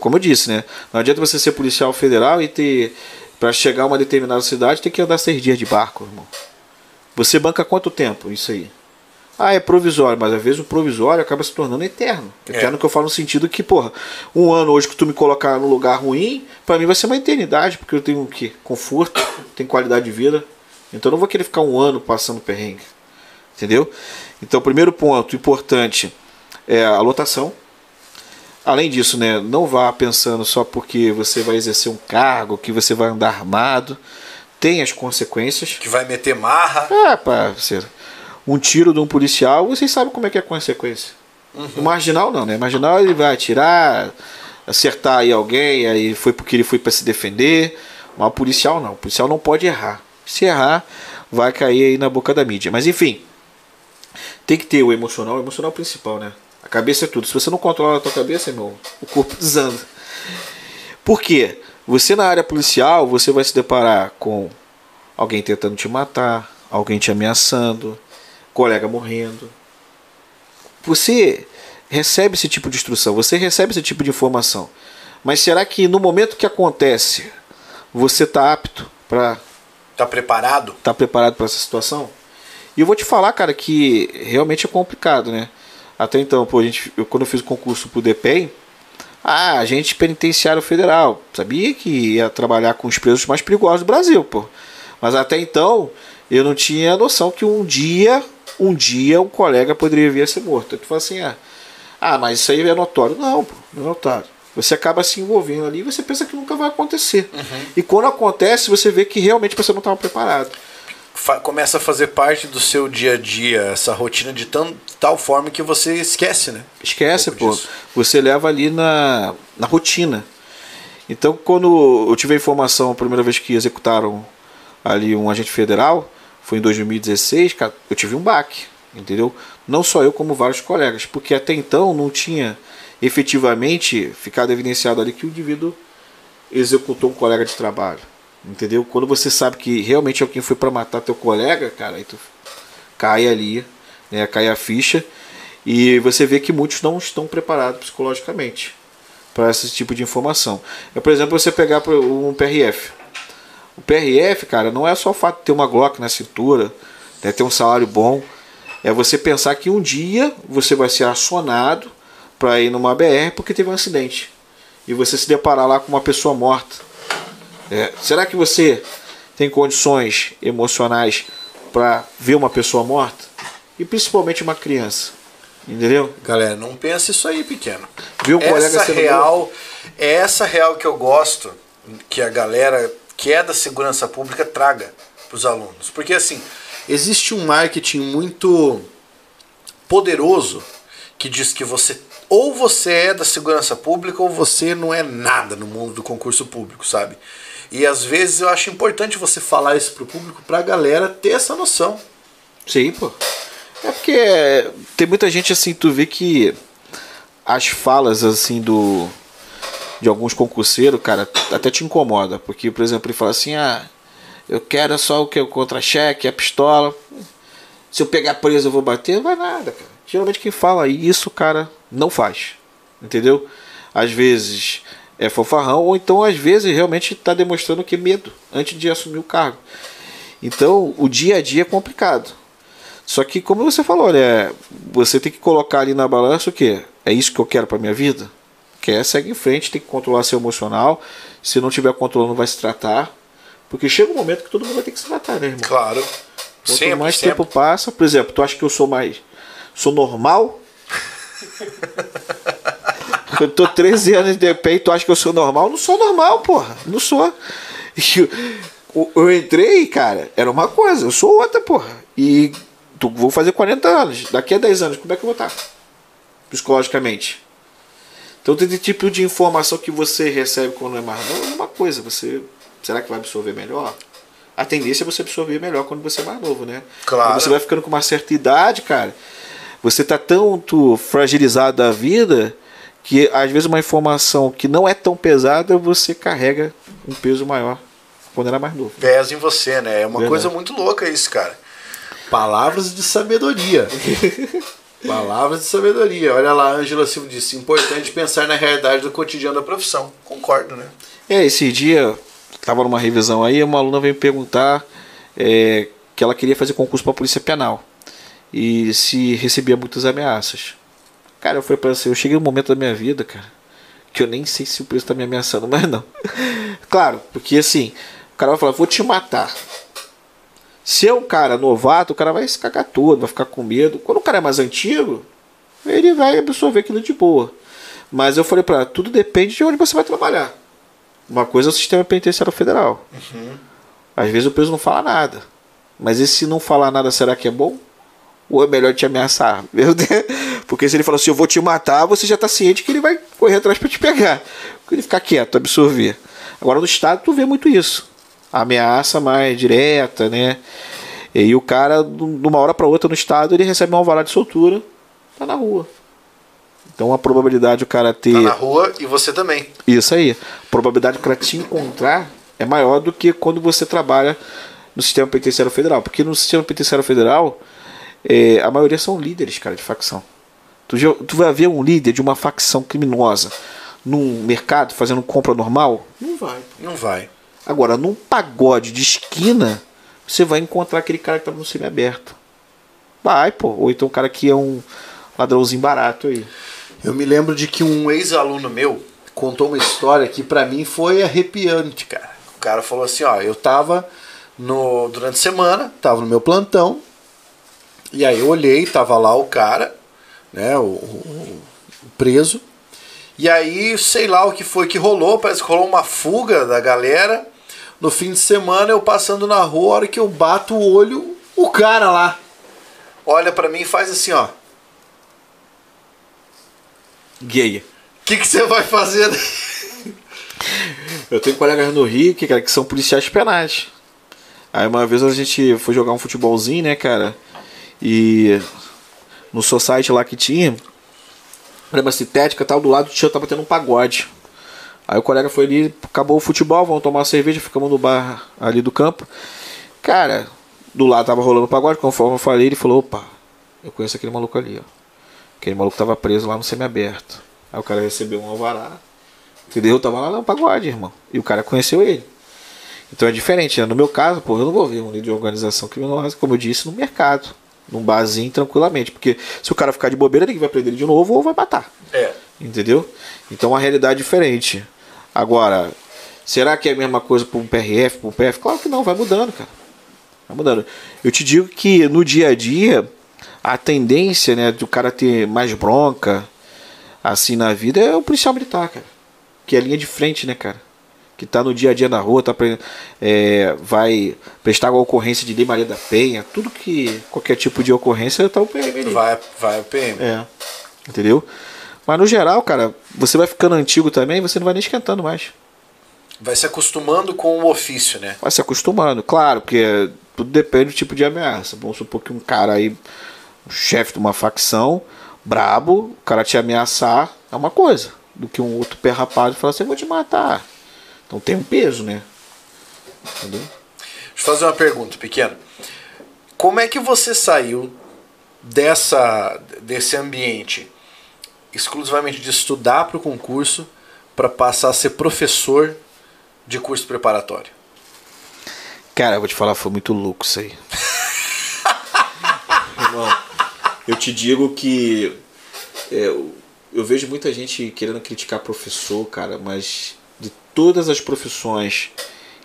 Como eu disse, né? Não adianta você ser policial federal e ter, para chegar a uma determinada cidade, ter que andar 6 dias de barco, irmão. Você banca quanto tempo isso aí? Ah, é provisório, mas às vezes o provisório acaba se tornando eterno. Eterno que eu falo no sentido que, porra, um ano hoje que tu me colocar num lugar ruim, pra mim vai ser uma eternidade, porque eu tenho o quê? Conforto, tenho qualidade de vida. Então eu não vou querer ficar um ano passando perrengue. Entendeu? Então, primeiro ponto importante é a lotação. Além disso, né, não vá pensando só porque você vai exercer um cargo, que você vai andar armado. Tem as consequências. Que vai meter marra. É, parceiro. Um tiro de um policial, vocês sabem como é que é a consequência. O marginal não, né? O marginal ele vai atirar, acertar aí alguém, aí foi porque ele foi para se defender. Mas o policial não pode errar. Se errar, vai cair aí na boca da mídia. Mas enfim, tem que ter o emocional principal, né? A cabeça é tudo. Se você não controla a tua cabeça, irmão, o corpo desanda. Por quê? Você na área policial, você vai se deparar com alguém tentando te matar, alguém te ameaçando, colega morrendo. Você recebe esse tipo de instrução, você recebe esse tipo de informação. Mas será que no momento que acontece, você está apto para... Está preparado? Está preparado para essa situação? E eu vou te falar, cara, que realmente é complicado, né? Até então, pô, quando eu fiz o concurso para o DEPEN, agente penitenciário federal, sabia que ia trabalhar com os presos mais perigosos do Brasil, pô. Mas até então, eu não tinha noção que um dia um colega poderia vir a ser morto. Tu fala assim, mas isso aí é notório. Não, pô, não é notório. Você acaba se envolvendo ali e você pensa que nunca vai acontecer. Uhum. E quando acontece, você vê que realmente você não estava preparado. Começa a fazer parte do seu dia a dia, essa rotina de tal forma que você esquece, né? Esquece, pô. Disso. Você leva ali na rotina. Então, quando eu tive a informação, a primeira vez que executaram ali um agente federal, foi em 2016, cara, eu tive um baque, entendeu? Não só eu, como vários colegas, porque até então não tinha efetivamente ficado evidenciado ali que o indivíduo executou um colega de trabalho, entendeu? Quando você sabe que realmente alguém foi para matar teu colega, cara, aí tu cai ali, né, cai a ficha, e você vê que muitos não estão preparados psicologicamente para esse tipo de informação. É, por exemplo, você pegar um PRF. O PRF, cara, não é só o fato de ter uma Glock na cintura, né, ter um salário bom, é você pensar que um dia você vai ser acionado para ir numa BR porque teve um acidente e você se deparar lá com uma pessoa morta. Será que você tem condições emocionais para ver uma pessoa morta? E principalmente uma criança, entendeu? Galera, não pensa isso aí, pequeno. Viu o colega sendo morto? É essa real que eu gosto, que a galera que é da segurança pública traga para os alunos. Porque assim, existe um marketing muito poderoso que diz que você ou você é da segurança pública ou você não é nada no mundo do concurso público, sabe? E às vezes eu acho importante você falar isso pro público, pra galera ter essa noção. Sim, pô. É porque tem muita gente assim, tu vê que as falas assim de alguns concurseiros, cara, até te incomoda. Porque, por exemplo, ele fala assim, eu quero só o que? O contra-cheque, a pistola. Se eu pegar preso eu vou bater, não vai nada, cara. Geralmente quem fala isso, cara, não faz. Entendeu? Às vezes é fofarrão, ou então às vezes realmente está demonstrando que medo antes de assumir o cargo. Então o dia a dia é complicado. Só que como você falou, né, você tem que colocar ali na balança o que? É isso que eu quero para minha vida? Segue em frente, tem que controlar seu emocional. Se não tiver controlando, vai se tratar. Porque chega um momento que todo mundo vai ter que se tratar, né, irmão? Claro. Quanto mais tempo passa, por exemplo, tu acha que eu sou normal? Eu tô 13 anos de DEPEN e tu acha que eu sou normal? Não sou normal, porra. Não sou. Eu entrei, cara, era uma coisa, eu sou outra, porra. E vou fazer 40 anos. Daqui a 10 anos, como é que eu vou estar? Psicologicamente. Então tem tipo de informação que você recebe quando é mais novo, é uma coisa. Você, será que vai absorver melhor? A tendência é você absorver melhor quando você é mais novo, né? Claro. Quando você vai ficando com uma certa idade, cara, você tá tanto fragilizado da vida que às vezes uma informação que não é tão pesada você carrega um peso maior quando era mais novo. Pesa em você, né? É uma coisa muito louca isso, cara. Palavras de sabedoria. Palavras de sabedoria. Olha lá, Ângela Silva disse, importante pensar na realidade do cotidiano da profissão. Concordo, né? Esse dia, tava numa revisão aí, uma aluna veio me perguntar que ela queria fazer concurso para a Polícia Penal e se recebia muitas ameaças. Cara, eu falei pra você, eu cheguei num momento da minha vida, cara, que eu nem sei se o preço tá me ameaçando, mas não. Claro, porque assim, o cara vai falar, vou te matar. Se é um cara novato, o cara vai se cagar todo, vai ficar com medo. Quando o cara é mais antigo, ele vai absorver aquilo de boa. Mas eu falei pra ela, tudo depende de onde você vai trabalhar. Uma coisa é o sistema penitenciário federal. Uhum. Às vezes o preso não fala nada. Mas e se não falar nada, será que é bom? Ou é melhor te ameaçar? Meu Deus. Porque se ele falar assim, eu vou te matar, você já está ciente que ele vai correr atrás para te pegar. Porque ele ficar quieto, absorver. Agora no estado tu vê muito isso, a ameaça mais direta, né? E o cara, de uma hora para outra no estado, ele recebe um alvará de soltura, tá na rua. Então a probabilidade de o cara ter... Tá na rua e você também. Isso aí. A probabilidade do cara te encontrar é maior do que quando você trabalha no sistema penitenciário federal. Porque no sistema penitenciário federal, a maioria são líderes, cara, de facção. Tu vai ver um líder de uma facção criminosa num mercado fazendo compra normal? Não vai. Não vai. Agora, num pagode de esquina, você vai encontrar aquele cara que tá no semiaberto. Vai, pô. Ou então o cara que é um ladrãozinho barato aí. Eu me lembro de que um ex-aluno meu contou uma história que pra mim foi arrepiante, cara. O cara falou assim, ó, eu tava durante a semana, tava no meu plantão, e aí eu olhei, tava lá o cara, né, o preso, e aí sei lá o que foi que rolou, parece que rolou uma fuga da galera, no fim de semana eu passando na rua, a hora que eu bato o olho, o cara lá olha pra mim e faz assim, ó, gay. O que você vai fazer? Eu tenho colegas no Rio que são policiais penais. Aí uma vez a gente foi jogar um futebolzinho, né, cara? E no society lá que tinha, problema sintética e tal, do lado do tio tava tendo um pagode. Aí o colega foi ali, acabou o futebol, vamos tomar uma cerveja, ficamos no bar ali do campo. Cara, do lado tava rolando o pagode, conforme eu falei, ele falou, opa, eu conheço aquele maluco ali, ó. Aquele maluco tava preso lá no semiaberto. Aí o cara recebeu um alvará. Entendeu? Tava lá no pagode, irmão. E o cara conheceu ele. Então é diferente, né? No meu caso, pô, eu não vou ver um líder de organização criminosa, como eu disse, no mercado. Num barzinho, tranquilamente. Porque se o cara ficar de bobeira, ele vai prender ele de novo ou vai matar. É. Entendeu? Então a realidade é diferente. Agora, será que é a mesma coisa para um PRF, para um PF? Claro que não, vai mudando, cara. Vai mudando. Eu te digo que no dia a dia... A tendência, né, do cara ter mais bronca assim na vida é o policial militar, cara. Que é a linha de frente, né, cara? Que tá no dia a dia na rua, tá vai prestar a ocorrência de Lei Maria da Penha, tudo que qualquer tipo de ocorrência, tá o PM ali. Vai o PM. É. Entendeu? Mas no geral, cara, você vai ficando antigo também, você não vai nem esquentando mais. Vai se acostumando com o ofício, né? Vai se acostumando, claro, porque tudo depende do tipo de ameaça. Vamos supor que um cara aí, o chefe de uma facção, brabo, o cara te ameaçar, é uma coisa, do que um outro pé rapado falar assim, eu vou te matar. Então tem um peso, né? Entendeu? Deixa eu fazer uma pergunta, Pequeno. Como é que você saiu desse ambiente exclusivamente de estudar para o concurso para passar a ser professor de curso preparatório? Cara, eu vou te falar, foi muito louco isso aí. Irmão. Eu te digo que eu vejo muita gente querendo criticar professor, cara, mas de todas as profissões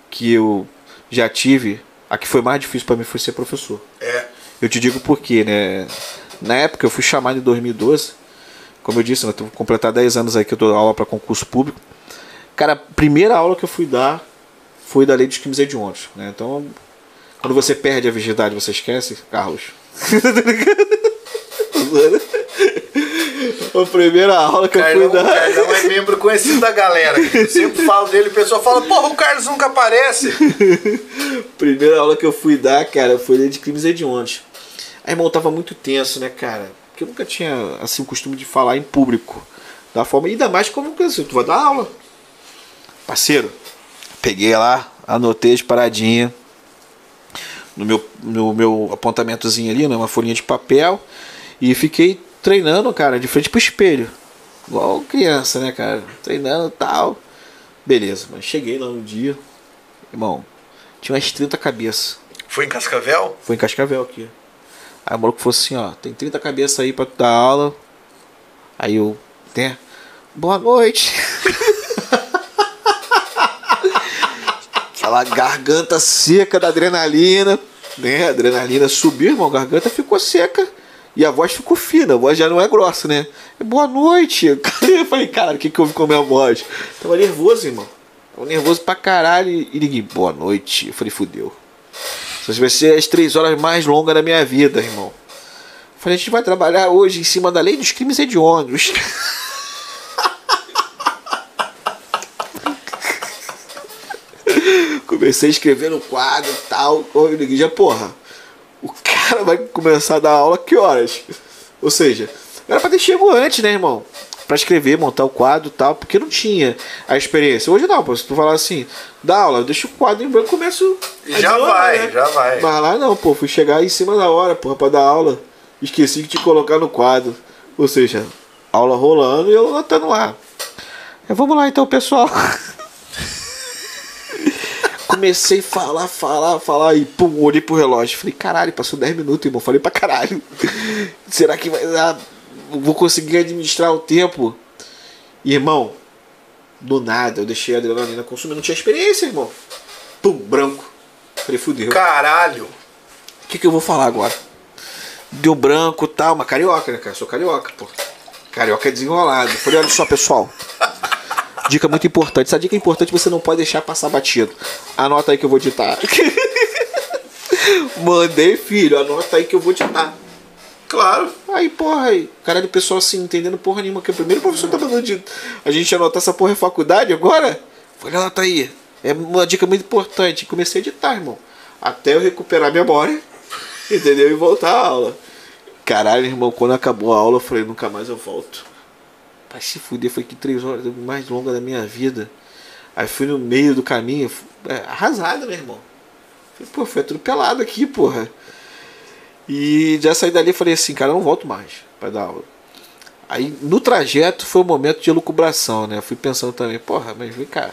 que eu já tive, a que foi mais difícil para mim foi ser professor. É. Eu te digo por quê, né? Na época eu fui chamado em 2012, como eu disse, eu vou completar 10 anos aí que eu dou aula para concurso público. Cara, a primeira aula que eu fui dar foi da Lei dos Crimes Hediondos, né? Então, quando você perde a virgindade, você esquece, Carlos. A primeira aula que eu fui dar. O Carlão é membro conhecido da galera. Eu sempre falo dele, o pessoal fala, porra, o Carlos nunca aparece. Primeira aula que eu fui dar, cara, foi de Crimes Hediondos. Aí, irmão, eu tava muito tenso, né, cara? Porque eu nunca tinha, assim, o costume de falar em público. Da forma, ainda mais como que assim, tu vai dar aula. Parceiro, peguei lá, anotei as paradinhas no meu apontamentozinho ali, né, uma folhinha de papel, e fiquei treinando, cara, de frente pro espelho, igual criança, né, cara, treinando e tal, beleza. Mas cheguei lá um dia, irmão, tinha umas 30 cabeças. Foi em Cascavel? Foi em Cascavel aqui. Aí o maluco falou assim, ó, tem 30 cabeças aí pra tu dar aula. Aí eu, né, boa noite. Aquela garganta seca da adrenalina, né? A adrenalina subiu, irmão, a garganta ficou seca e a voz ficou fina, a voz já não é grossa, né? Boa noite. Eu falei, cara, o que houve com a minha voz? Tava nervoso, irmão. Tava nervoso pra caralho e liguei, boa noite. Eu falei, fudeu. Isso vai ser as 3 horas mais longas da minha vida, irmão. Eu falei, a gente vai trabalhar hoje em cima da Lei dos Crimes Hediondos. Comecei a escrever no quadro e tal. Eu liguei, já, porra, o cara vai começar a dar aula que horas? Ou seja, era pra ter chegado antes, né, irmão? Pra escrever, montar o quadro e tal, porque não tinha a experiência. Hoje não, pô, se tu falar assim, dá aula, deixa o quadro em branco e começo... Já vai. Mas lá não, pô, fui chegar em cima da hora, porra, pra dar aula. Esqueci de te colocar no quadro. Ou seja, aula rolando e eu anotando lá. Vamos lá então, pessoal. Comecei a falar e pum, olhei pro relógio. Falei, caralho, passou 10 minutos, irmão. Falei pra caralho. Será que vai dar? Vou conseguir administrar o tempo? Irmão, do nada, eu deixei a adrenalina consumir. Não tinha experiência, irmão. Pum, branco. Falei, fudeu. Caralho. O que eu vou falar agora? Deu branco e tal, uma carioca, né, cara? Eu sou carioca, pô. Carioca é desenrolado. Falei, olha só, pessoal. Dica muito importante. Essa dica é importante, você não pode deixar passar batido. Anota aí que eu vou ditar. Mandei, filho, anota aí que eu vou ditar. Claro. Aí, porra, aí. Cara do pessoal assim, entendendo porra nenhuma, que é o primeiro professor que tá dando dito. A gente anotar essa porra é faculdade agora? Falei, anota aí. É uma dica muito importante. Comecei a ditar, irmão. Até eu recuperar a memória. Entendeu? E voltar à aula. Caralho, irmão, quando acabou a aula, eu falei, nunca mais eu volto. Vai se fuder, foi que 3 horas mais longa da minha vida. Aí fui no meio do caminho, arrasado, meu irmão. Falei, pô, fui atropelado aqui, porra. E já saí dali e falei assim, cara, eu não volto mais pra dar aula. Aí no trajeto foi um momento de elucubração, né? Fui pensando também, porra, mas vem cá.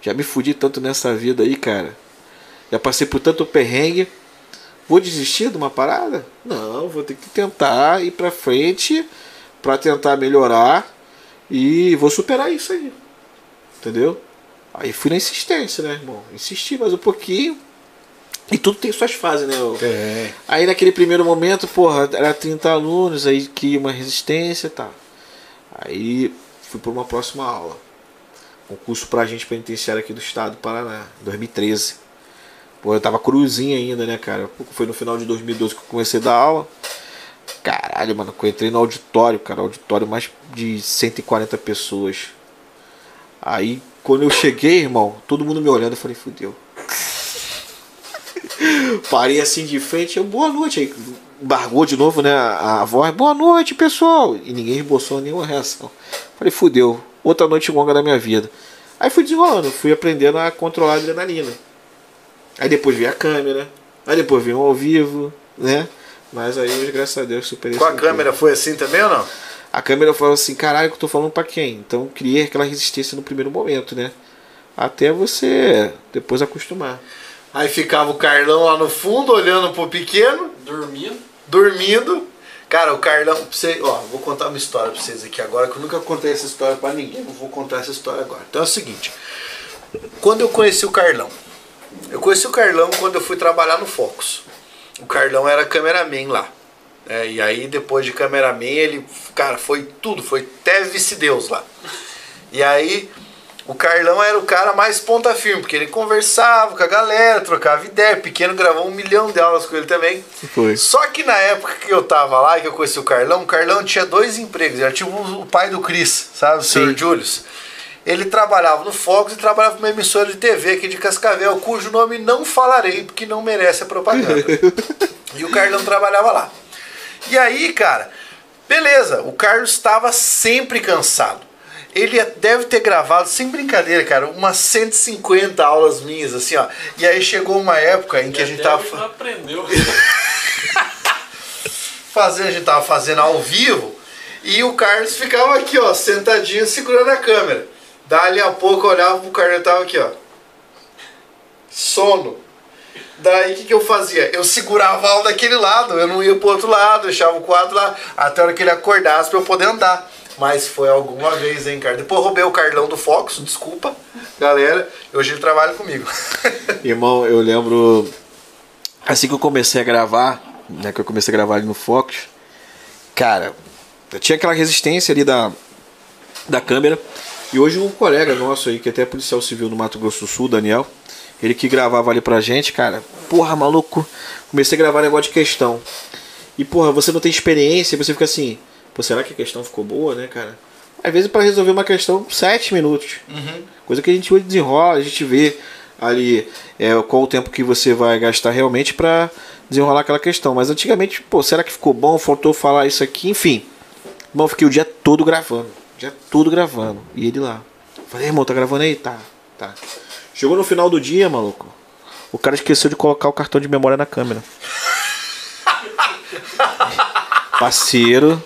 Já me fudi tanto nessa vida aí, cara. Já passei por tanto perrengue. Vou desistir de uma parada? Não, vou ter que tentar ir pra frente pra tentar melhorar e vou superar isso aí. Entendeu? Aí fui na insistência, né, irmão? Insisti mais um pouquinho. E tudo tem suas fases, né? É. Aí naquele primeiro momento, porra, era 30 alunos, aí que uma resistência, tá. Aí fui pra uma próxima aula. Concurso pra agente penitenciário aqui do estado do Paraná, 2013. Pô, eu tava cruzinho ainda, né, cara? Foi no final de 2012 que eu comecei a dar aula. Caralho, mano, eu entrei no auditório, cara. Auditório mais de 140 pessoas. Aí, quando eu cheguei, irmão, todo mundo me olhando, eu falei, fudeu. Parei assim de frente, eu, boa noite. Aí, bargou de novo, né, a voz, boa noite, pessoal. E ninguém esboçou nenhuma reação. Falei, fudeu, outra noite longa da minha vida. Aí fui desenrolando, fui aprendendo a controlar a adrenalina. Aí depois veio a câmera, aí depois veio um ao vivo, né? Mas aí hoje, graças a Deus, superei. Com a câmera foi assim também ou não? A câmera foi assim, caralho, que eu tô falando pra quem? Então criei aquela resistência no primeiro momento, né? Até você depois acostumar. Aí ficava o Carlão lá no fundo, olhando pro pequeno. Dormindo. Cara, o Carlão, pra você, ó, vou contar uma história pra vocês aqui agora, que eu nunca contei essa história pra ninguém, eu vou contar essa história agora. Então é o seguinte, quando eu conheci o Carlão, eu conheci o Carlão quando eu fui trabalhar no Focus. O Carlão era cameraman lá. É, e aí depois de cameraman ele, cara, foi tudo, foi até vice-deus lá. E aí o Carlão era o cara mais ponta firme, porque ele conversava com a galera, trocava ideia, pequeno gravou 1 milhão de aulas com ele também. Foi. Só que na época que eu tava lá e que eu conheci o Carlão tinha 2 empregos. Ele tinha o pai do Chris, sabe, o Sr. Julius. Ele trabalhava no Focus e trabalhava numa emissora de TV aqui de Cascavel, cujo nome não falarei, porque não merece a propaganda. E o Carlão trabalhava lá. E aí, cara, beleza, o Carlos estava sempre cansado. Ele deve ter gravado, sem brincadeira, cara, umas 150 aulas minhas, assim, ó. E aí chegou uma época em que a gente tava... Ele não aprendeu. A gente tava fazendo ao vivo e o Carlos ficava aqui, ó, sentadinho, segurando a câmera. Dali a pouco eu olhava pro Carlão e tava aqui, ó. Sono. Daí o que eu fazia? Eu segurava a aula daquele lado, eu não ia pro outro lado, deixava o quadro lá, até a hora que ele acordasse pra eu poder andar. Mas foi alguma vez, hein, cara? Depois eu roubei o Carlão do Focus, desculpa, galera. Hoje ele trabalha comigo. Irmão, eu lembro, assim que eu comecei a gravar, né, que eu comecei a gravar ali no Focus, cara, eu tinha aquela resistência ali da câmera. E hoje um colega nosso aí, que até é policial civil no Mato Grosso do Sul, Daniel, ele que gravava ali pra gente, cara, porra, maluco, comecei a gravar negócio de questão. E porra, você não tem experiência, você fica assim, pô, será que a questão ficou boa, né, cara? Às vezes pra resolver uma questão, 7 minutos. Coisa que a gente hoje desenrola, a gente vê ali qual o tempo que você vai gastar realmente para desenrolar aquela questão. Mas antigamente, pô, será que ficou bom? Faltou falar isso aqui? Enfim. Bom, fiquei o dia todo gravando. E ele lá. Falei, irmão, tá gravando aí? Tá. Chegou no final do dia, maluco. O cara esqueceu de colocar o cartão de memória na câmera. Parceiro.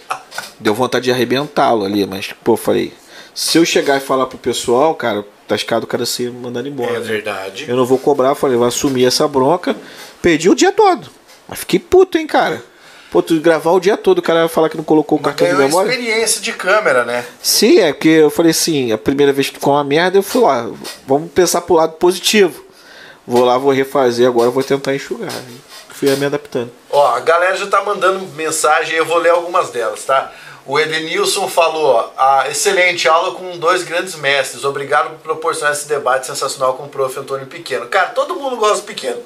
Deu vontade de arrebentá-lo ali, mas, pô, falei... Se eu chegar e falar pro pessoal, cara, tascado o cara ser mandado embora. É, né? Verdade. Eu não vou cobrar, falei, vai assumir essa bronca. Perdi o dia todo. Mas fiquei puto, hein, cara. Pô, tu gravar o dia todo, o cara vai falar que não colocou o cartão de memória. É experiência de câmera, né? Sim, é porque eu falei assim, a primeira vez que ficou uma merda, eu fui lá, vamos pensar pro lado positivo. Vou lá, vou refazer agora, vou tentar enxugar. Fui me adaptando. Ó, a galera já tá mandando mensagem, eu vou ler algumas delas, tá? O Edenilson falou, excelente aula com dois grandes mestres, obrigado por proporcionar esse debate sensacional com o prof. Antônio Pequeno. Cara, todo mundo gosta do Pequeno,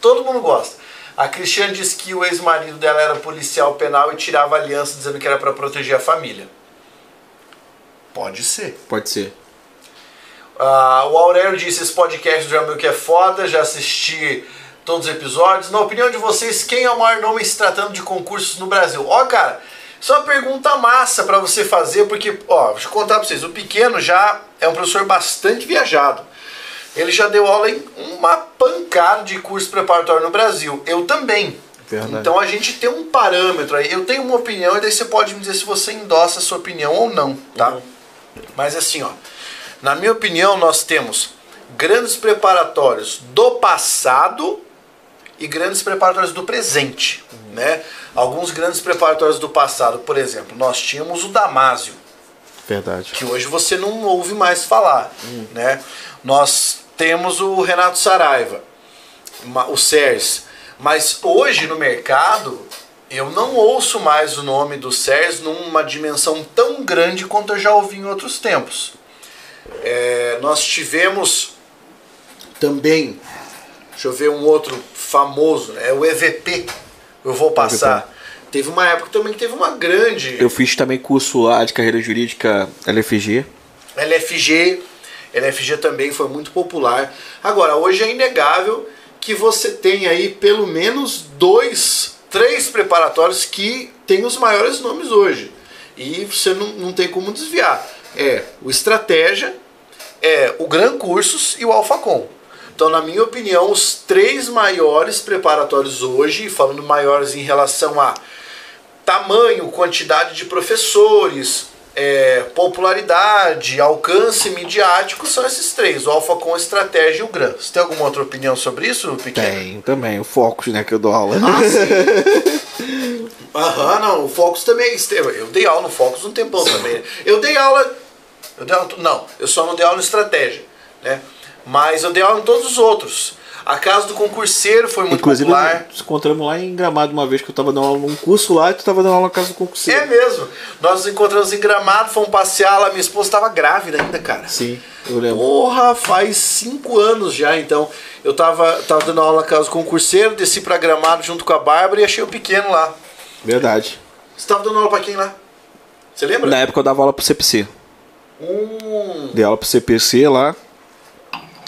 todo mundo gosta. A Cristiane disse que o ex-marido dela era policial penal e tirava aliança dizendo que era para proteger a família. Pode ser. Pode ser. O Aurélio disse, esse podcast do Jamilcast é foda, já assisti todos os episódios. Na opinião de vocês, quem é o maior nome se tratando de concursos no Brasil? Ó, cara... Isso é uma pergunta massa pra você fazer, porque, ó, deixa eu contar pra vocês, o Pequeno já é um professor bastante viajado. Ele já deu aula em uma pancada de curso preparatório no Brasil. Eu também. Verdade. Então a gente tem um parâmetro aí. Eu tenho uma opinião e daí você pode me dizer se você endossa a sua opinião ou não, tá? Uhum. Mas assim, ó, na minha opinião nós temos grandes preparatórios do passado e grandes preparatórios do presente, né? Alguns grandes preparatórios do passado, por exemplo, nós tínhamos o Damásio. Verdade. Que hoje você não ouve mais falar, né? Nós temos o Renato Saraiva, o CERS. Mas hoje no mercado, eu não ouço mais o nome do CERS numa dimensão tão grande quanto eu já ouvi em outros tempos. Nós tivemos também... Deixa eu ver um outro famoso, é o EVP, eu vou passar. EVP. Teve uma época também que teve uma grande... Eu fiz também curso lá de carreira jurídica LFG. LFG também foi muito popular. Agora, hoje é inegável que você tem aí pelo menos três preparatórios que tem os maiores nomes hoje. E você não tem como desviar. É o Estratégia, é o Gran Cursos e o Alphacom. Então, na minha opinião, os três maiores preparatórios hoje, falando maiores em relação a tamanho, quantidade de professores, popularidade, alcance midiático, são esses três. O Alphacom, a Estratégia e o Gran. Você tem alguma outra opinião sobre isso, Pequeno? Tem, também. O Focus, né, que eu dou aula. Não, o Focus também. Eu dei aula no Focus um tempão também. Não, eu só não dei aula no Estratégia, né? Mas eu dei aula em todos os outros. A Casa do Concurseiro foi muito popular. Inclusive, nos encontramos lá em Gramado uma vez, que eu tava dando aula num curso lá e tu tava dando aula na Casa do Concurseiro. É mesmo. Nós nos encontramos em Gramado, fomos passear lá. Minha esposa tava grávida ainda, cara. Sim, eu lembro. Porra, faz 5 anos já, então. Eu tava dando aula na Casa do Concurseiro, desci pra Gramado junto com a Bárbara e achei o Pequeno lá. Verdade. Você tava dando aula pra quem lá? Você lembra? Na época eu dava aula pro CPC. Dei aula pro CPC lá.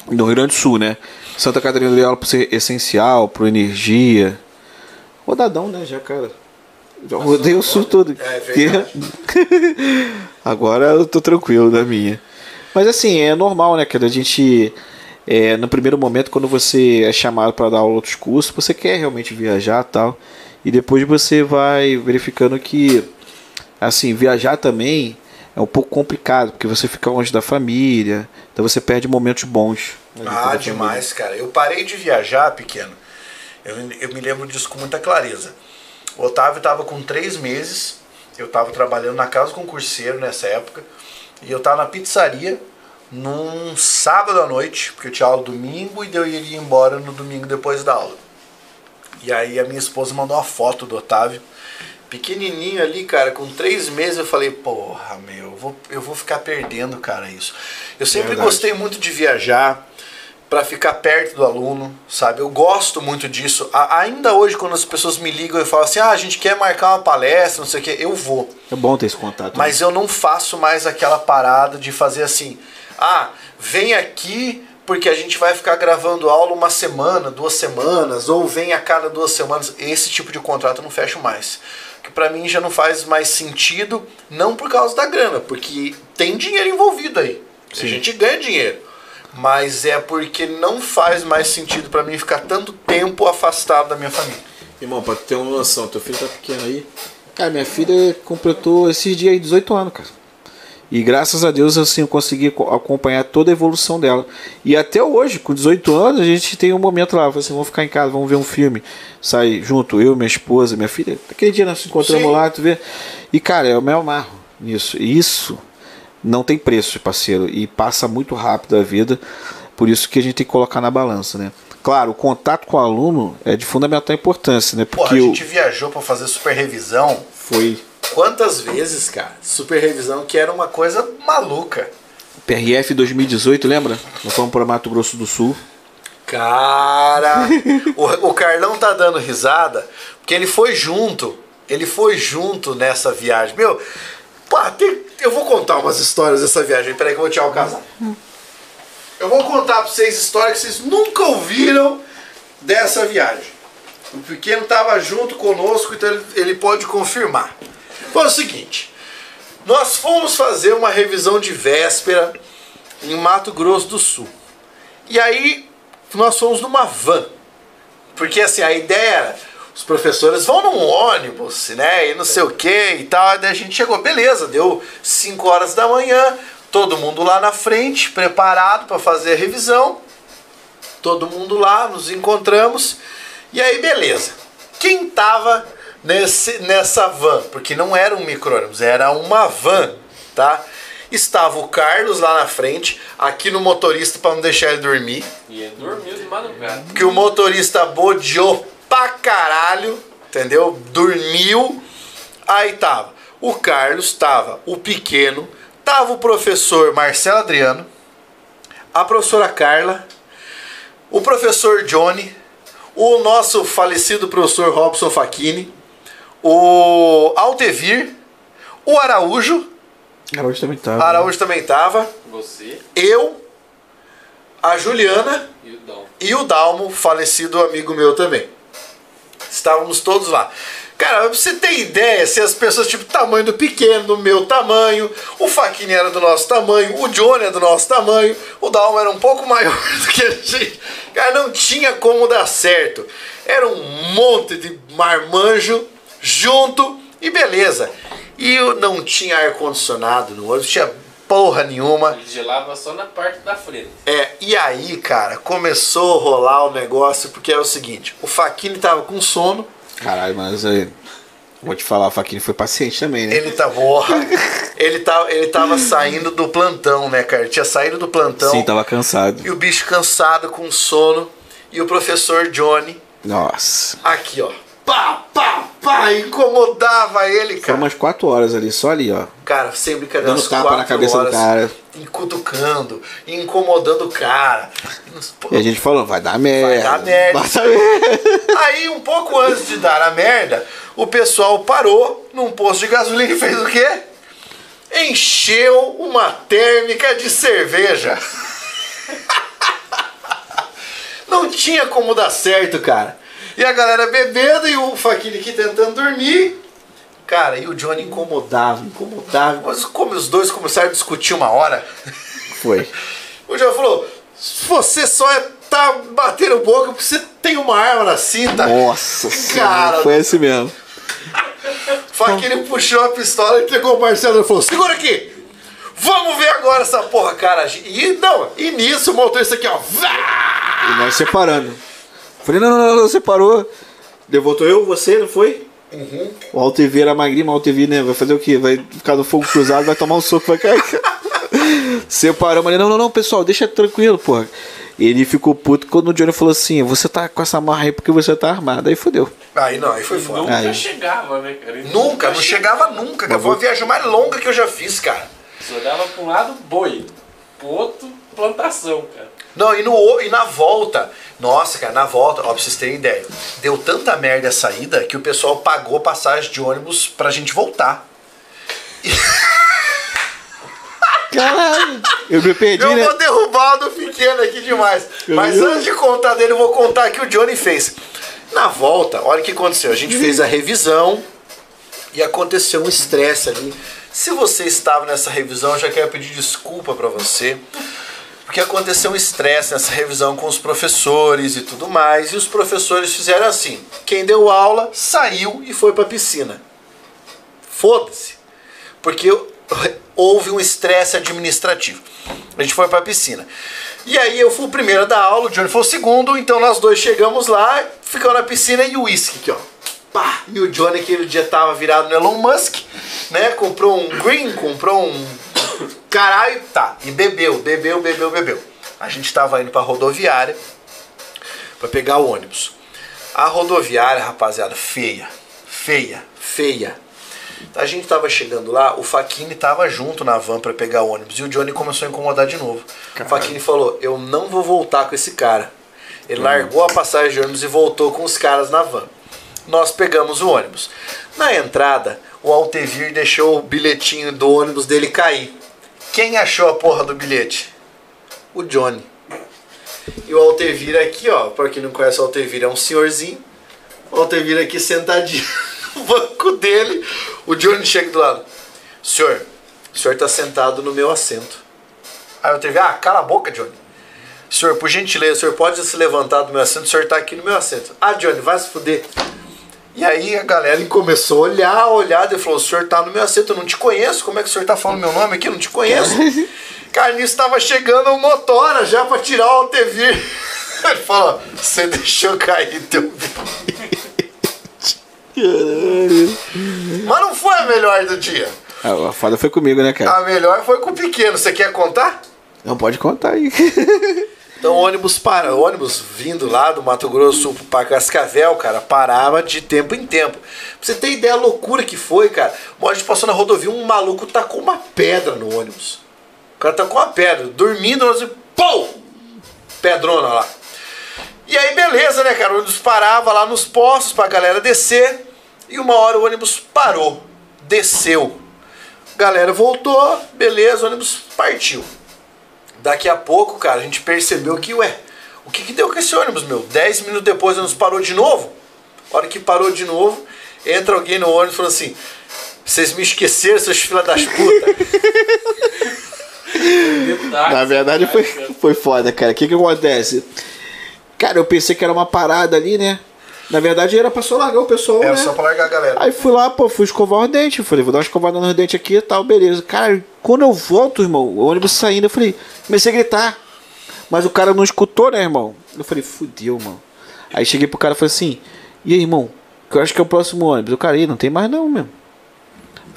No Rio Grande do Sul, né? Santa Catarina deu aula pro ser essencial, pro energia. Rodadão, né, já, cara? Já rodei o sul todo. É verdade. Agora eu tô tranquilo da minha. Mas assim, é normal, né, cara? A gente, no primeiro momento, quando você é chamado para dar aula em outros cursos, você quer realmente viajar e tal. E depois você vai verificando que, assim, viajar também... É um pouco complicado, porque você fica longe da família, então você perde momentos bons. Demais, cara. Eu parei de viajar, Pequeno. Eu me lembro disso com muita clareza. O Otávio estava com 3 meses, eu estava trabalhando na Casa do Concurseiro nessa época, e eu estava na pizzaria num sábado à noite, porque eu tinha aula domingo e eu iria embora no domingo depois da aula. E aí a minha esposa mandou uma foto do Otávio, pequenininho ali, cara, com 3 meses. Eu falei, porra, meu, eu vou ficar perdendo, cara, isso. Eu sempre gostei muito de viajar pra ficar perto do aluno, sabe? Eu gosto muito disso. Ainda hoje, quando as pessoas me ligam e falam assim, a gente quer marcar uma palestra, não sei o que, eu vou. É bom ter esse contato. Mas eu não faço mais aquela parada de fazer assim, vem aqui porque a gente vai ficar gravando aula uma semana, 2 semanas, ou vem a cada 2 semanas. Esse tipo de contrato eu não fecho mais. Que pra mim já não faz mais sentido, não por causa da grana, porque tem dinheiro envolvido aí. Sim. A gente ganha dinheiro. Mas é porque não faz mais sentido pra mim ficar tanto tempo afastado da minha família. Irmão, pra ter uma noção, teu filho tá pequeno aí. Cara, minha filha completou esses dias aí 18 anos, cara. E graças a Deus assim, eu consegui acompanhar toda a evolução dela. E até hoje, com 18 anos, a gente tem um momento lá, assim, vamos ficar em casa, vamos ver um filme. Sai junto, eu, minha esposa, minha filha. Aquele dia nós nos encontramos, sim, lá, tu vê. E cara, eu me amarro nisso. E isso não tem preço, parceiro. E passa muito rápido a vida. Por isso que a gente tem que colocar na balança, né? Claro, o contato com o aluno é de fundamental importância, né? Porque pô, a gente viajou para fazer super revisão. Foi. Quantas vezes, cara? Super revisão, que era uma coisa maluca. PRF 2018, lembra? Nós fomos para Mato Grosso do Sul. Cara, o Carlão tá dando risada, porque ele foi junto nessa viagem. Meu, pá, eu vou contar umas histórias dessa viagem. Peraí que eu vou tirar o casaco. Eu vou contar pra vocês histórias que vocês nunca ouviram dessa viagem. O Pequeno tava junto conosco, então ele pode confirmar. Foi o seguinte, nós fomos fazer uma revisão de véspera em Mato Grosso do Sul. E aí nós fomos numa van, porque assim, a ideia era, os professores vão num ônibus, né, e não sei o que e tal. Daí a gente chegou, beleza, deu 5 horas da manhã, todo mundo lá na frente, preparado para fazer a revisão. Todo mundo lá, nos encontramos. E aí, beleza. Quem tava nessa van? Porque não era um micro-ônibus, era uma van, tá? Estava o Carlos lá na frente, aqui no motorista para não deixar ele dormir. E ele dormiu de madrugada. Porque o motorista bodeou pra caralho, entendeu? Dormiu. Aí tava o Carlos, tava o Pequeno, tava o professor Marcelo Adriano, a professora Carla, o professor Johnny, o nosso falecido professor Robson Facchini, o Altevir, o Araújo. Araújo também tava. Araújo também tava. Você. Eu, a Juliana e o Dalmo, falecido amigo meu também. Estávamos todos lá. Cara, pra você ter ideia, se as pessoas, tipo, tamanho do Pequeno, do meu tamanho, o Facchini era do nosso tamanho, o Johnny era do nosso tamanho, o Dalmo era um pouco maior do que a gente. Cara, não tinha como dar certo. Era um monte de marmanjo junto e beleza. E não tinha ar-condicionado no ônibus, tinha porra nenhuma. Ele gelava só na parte da frente. É, e aí, cara, começou a rolar o negócio, porque é o seguinte, o Facchini tava com sono. Caralho, mas eu vou te falar, o Facchini foi paciente também, né? Ele tava saindo do plantão, né, cara? Ele tinha saído do plantão. Sim, tava cansado. E o bicho cansado, com sono. E o professor Johnny. Nossa. Aqui, ó. Pá, pá, pá. Incomodava ele, cara. Foi umas 4 horas ali, só ali, ó. Cara, sem brincadeira. Dando tapa na cabeça do cara. Encutucando, incomodando o cara. E a gente falou, vai dar merda. Vai dar merda. Aí, um pouco antes de dar a merda, o pessoal parou num posto de gasolina e fez o quê? Encheu uma térmica de cerveja. Não tinha como dar certo, cara. E a galera bebendo e o Facchini aqui tentando dormir. Cara, e o Johnny incomodava. Mas como os dois começaram a discutir uma hora... Foi. O Johnny falou, você só tá batendo boca porque você tem uma arma na cinta. Nossa senhora, foi esse mesmo. Facchini puxou a pistola e pegou o Marcelo e falou, segura aqui. Vamos ver agora essa porra, cara. E nisso o motorista aqui, ó. E nós separando. Falei, não, separou. Devoltou eu, você, não foi? Uhum. O Altevir era magrinho, o Altevir, né? Vai fazer o quê? Vai ficar no fogo cruzado, vai tomar um soco, vai cair. Separamos ali, não, pessoal, deixa tranquilo, porra. Ele ficou puto quando o Johnny falou assim, você tá com essa marra aí porque você tá armado. Aí fodeu. Aí não, aí foi foda. Nunca aí. Chegava, né, cara? Nunca, não chegava nunca, cara. Foi a viagem mais longa que eu já fiz, cara. Você olhava pra um lado, boi, pro outro, plantação, cara. Não, e na volta, nossa, cara, na volta, ó, pra vocês terem ideia, deu tanta merda a saída que o pessoal pagou passagem de ônibus pra gente voltar. Caralho, eu me perdi, eu né? Vou derrubar o do pequeno aqui demais. Mas antes de contar dele, eu vou contar aqui o Johnny fez. Na volta, olha o que aconteceu. A gente fez a revisão e aconteceu um estresse ali. Se você estava nessa revisão, eu já quero pedir desculpa pra você. Porque aconteceu um estresse nessa revisão com os professores e tudo mais. E os professores fizeram assim. Quem deu aula saiu e foi pra piscina. Foda-se. Porque houve um estresse administrativo. A gente foi pra piscina. E aí eu fui o primeiro a dar aula, o Johnny foi o segundo. Então nós dois chegamos lá, ficamos na piscina e o uísque aqui, ó. Pá! E o Johnny aquele dia tava virado no Elon Musk, né? Comprou um green, comprou um... Caralho, tá. E bebeu. A gente tava indo pra rodoviária pra pegar o ônibus. A rodoviária, rapaziada, feia. A gente tava chegando lá, o Facchini tava junto na van pra pegar o ônibus. E o Johnny começou a incomodar de novo. Caralho. O Facchini falou, eu não vou voltar com esse cara. Ele largou a passagem de ônibus e voltou com os caras na van. Nós pegamos o ônibus. Na entrada, o Altevir deixou o bilhetinho do ônibus dele cair. Quem achou a porra do bilhete? O Johnny. E o Altevir aqui, ó, pra quem não conhece o Altevir, é um senhorzinho. O Altevir aqui sentadinho no banco dele. O Johnny chega do lado. Senhor, o senhor tá sentado no meu assento. Aí o Altevir, cala a boca, Johnny. Senhor, por gentileza, o senhor pode se levantar do meu assento, o senhor tá aqui no meu assento. Ah, Johnny, vai se fuder. E aí a galera começou a olhar, e falou, o senhor tá no meu assento, eu não te conheço, como é que o senhor tá falando meu nome aqui, eu não te conheço. Cara, nisso tava chegando um motora já pra tirar o Altevir. Ele fala, você deixou cair teu bilhete. Caralho. Mas não foi a melhor do dia. A foda foi comigo, né, cara? A melhor foi com o pequeno, você quer contar? Não, pode contar aí. Então o ônibus vindo lá do Mato Grosso do Sul para Cascavel, cara, parava de tempo em tempo. Pra você ter ideia da loucura que foi, cara. Uma hora a gente passou na rodovia, um maluco tacou uma pedra no ônibus. O cara tacou uma pedra, dormindo, nós... Pô! Pedrona lá. E aí, beleza, né, cara? O ônibus parava lá nos postos pra galera descer. E uma hora o ônibus parou, desceu. A galera voltou, beleza, o ônibus partiu. Daqui a pouco, cara, a gente percebeu que, o que deu com esse ônibus, meu? 10 minutos depois, o ônibus parou de novo. A hora que parou de novo, entra alguém no ônibus e fala assim, vocês me esqueceram, seus filha das putas. Na verdade, foi foda, cara. O que acontece? Cara, eu pensei que era uma parada ali, né? Na verdade, era pra só largar o pessoal, né? Era só pra largar a galera. Aí fui lá, pô, fui escovar os dentes. Falei, vou dar uma escovada nos dentes aqui e tal, beleza. Cara, quando eu volto, irmão, o ônibus saindo, eu falei, comecei a gritar. Mas o cara não escutou, né, irmão? Eu falei, fudeu, mano. Aí cheguei pro cara e falei assim, e aí, irmão, que eu acho que é o próximo ônibus. O cara, aí, não tem mais não, mesmo.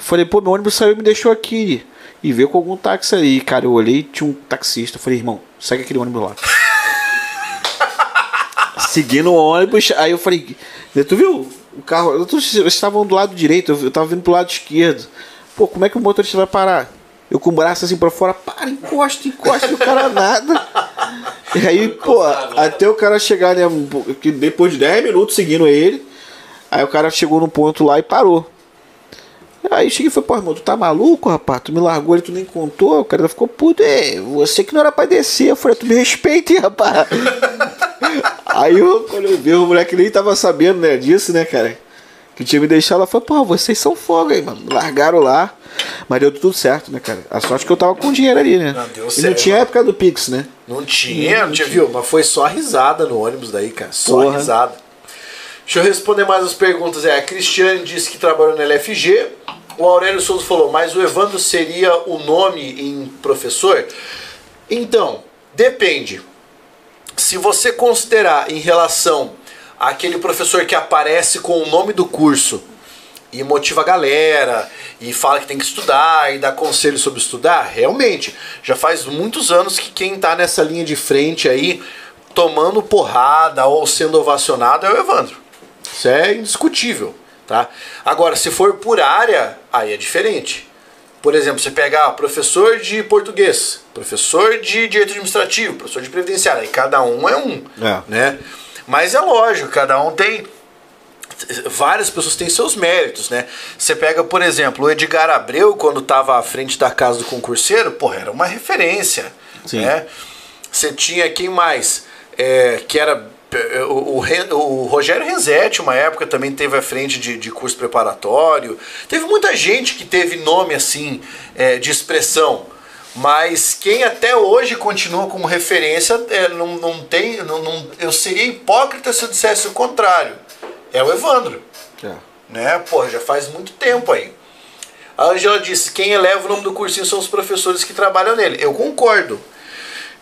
Falei, pô, meu ônibus saiu e me deixou aqui. E veio com algum táxi aí. Cara, eu olhei, tinha um taxista. Eu falei, irmão, segue aquele ônibus lá. Seguindo o ônibus, aí eu falei, tu viu o carro? Vocês estavam do lado direito, eu tava vindo pro lado esquerdo. Pô, como é que o motorista vai parar? Eu com o braço assim pra fora, para, encosta, e o cara nada. E aí, pô, até o cara chegar, né, depois de 10 minutos seguindo ele, aí o cara chegou num ponto lá e parou. Aí eu cheguei e falei, pô, irmão, tu tá maluco, rapaz? Tu me largou ali, tu nem contou? O cara ficou puto, você que não era pra descer. Eu falei, tu me respeita, hein, rapaz? Aí eu, quando eu vi, o moleque nem tava sabendo, né, disso, né, cara? Que tinha me deixado lá, falei, pô, vocês são fogo aí, mano. Largaram lá, mas deu tudo certo, né, cara? A sorte que eu tava com dinheiro ali, né? Não, deu e certo. Não tinha época do Pix, né? Não tinha, viu? Mas foi só risada no ônibus daí, cara. Só porra. Risada. Deixa eu responder mais as perguntas. A Cristiane disse que trabalhou na LFG. O Aurélio Souza falou, mas o Evandro seria o nome em professor? Então, depende. Se você considerar em relação àquele professor que aparece com o nome do curso e motiva a galera, e fala que tem que estudar, e dá conselho sobre estudar, realmente, já faz muitos anos que quem tá nessa linha de frente aí, tomando porrada ou sendo ovacionado é o Evandro. Isso é indiscutível, tá? Agora, se for por área, aí é diferente. Por exemplo, você pegar professor de português, professor de direito administrativo, professor de previdenciário, aí cada um é um, né? Mas é lógico, cada um tem várias pessoas têm seus méritos, né? Você pega, por exemplo, o Edgar Abreu, quando estava à frente da Casa do Concurseiro, porra, era uma referência. Sim. Né? Você tinha quem mais? Que era o Rogério Renzetti, uma época, também teve à frente de curso preparatório. Teve muita gente que teve nome assim, de expressão. Mas quem até hoje continua como referência, eu seria hipócrita se eu dissesse o contrário. É o Evandro. É. Né? Pô, já faz muito tempo aí. A Angela disse, quem eleva o nome do cursinho são os professores que trabalham nele. Eu concordo.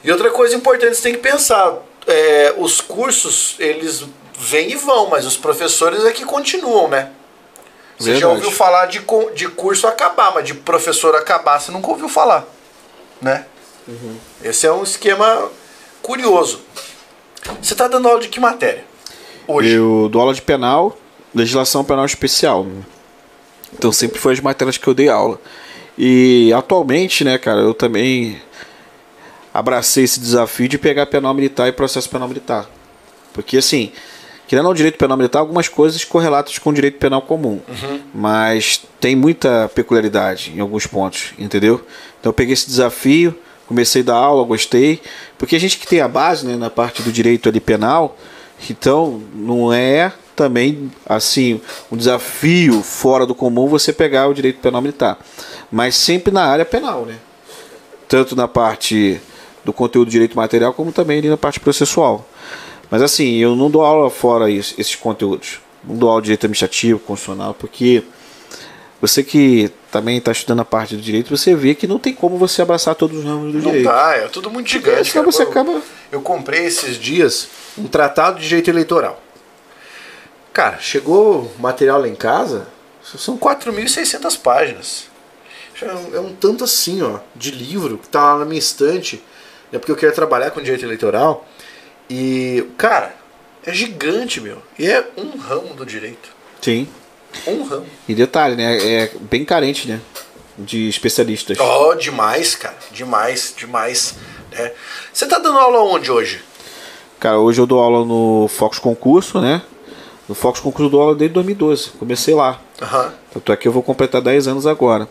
E outra coisa importante, você tem que pensar, os cursos, eles vêm e vão, mas os professores é que continuam, né? Você já ouviu falar de curso acabar, mas de professor acabar você nunca ouviu falar. Né? Uhum. Esse é um esquema curioso. Você está dando aula de que matéria hoje? Eu dou aula de penal, legislação penal especial. Então sempre foi as matérias que eu dei aula. E atualmente, né, cara, eu também abracei esse desafio de pegar penal militar e processo penal militar. Porque assim, querendo ou não, direito penal militar, algumas coisas correlatas com o direito penal comum. Uhum. Mas tem muita peculiaridade em alguns pontos, entendeu? Então eu peguei esse desafio, comecei a dar aula, gostei. Porque a gente que tem a base, né, na parte do direito ali penal, então não é também assim um desafio fora do comum você pegar o direito penal militar. Mas sempre na área penal, né? Tanto na parte do conteúdo do direito material, como também ali na parte processual. Mas assim, eu não dou aula fora esses conteúdos. Não dou aula de direito administrativo, constitucional, porque você que também está estudando a parte do direito, você vê que não tem como você abraçar todos os ramos do direito. Não dá, é tudo muito gigante. Cara, você acaba... Eu comprei esses dias um tratado de direito eleitoral. Cara, chegou material lá em casa, são 4.600 páginas. É um tanto assim, ó, de livro que tá lá na minha estante, né, porque eu quero trabalhar com direito eleitoral. E, cara, é gigante, meu. E é um ramo do direito. Sim. Um ramo. E detalhe, né? É bem carente, né? De especialistas. Oh, demais, cara. Demais, demais. Né? Você tá dando aula onde hoje? Cara, hoje eu dou aula no Focus Concurso, né? No Focus Concurso eu dou aula desde 2012. Comecei lá. Uhum. Tanto é que eu vou completar 10 anos agora.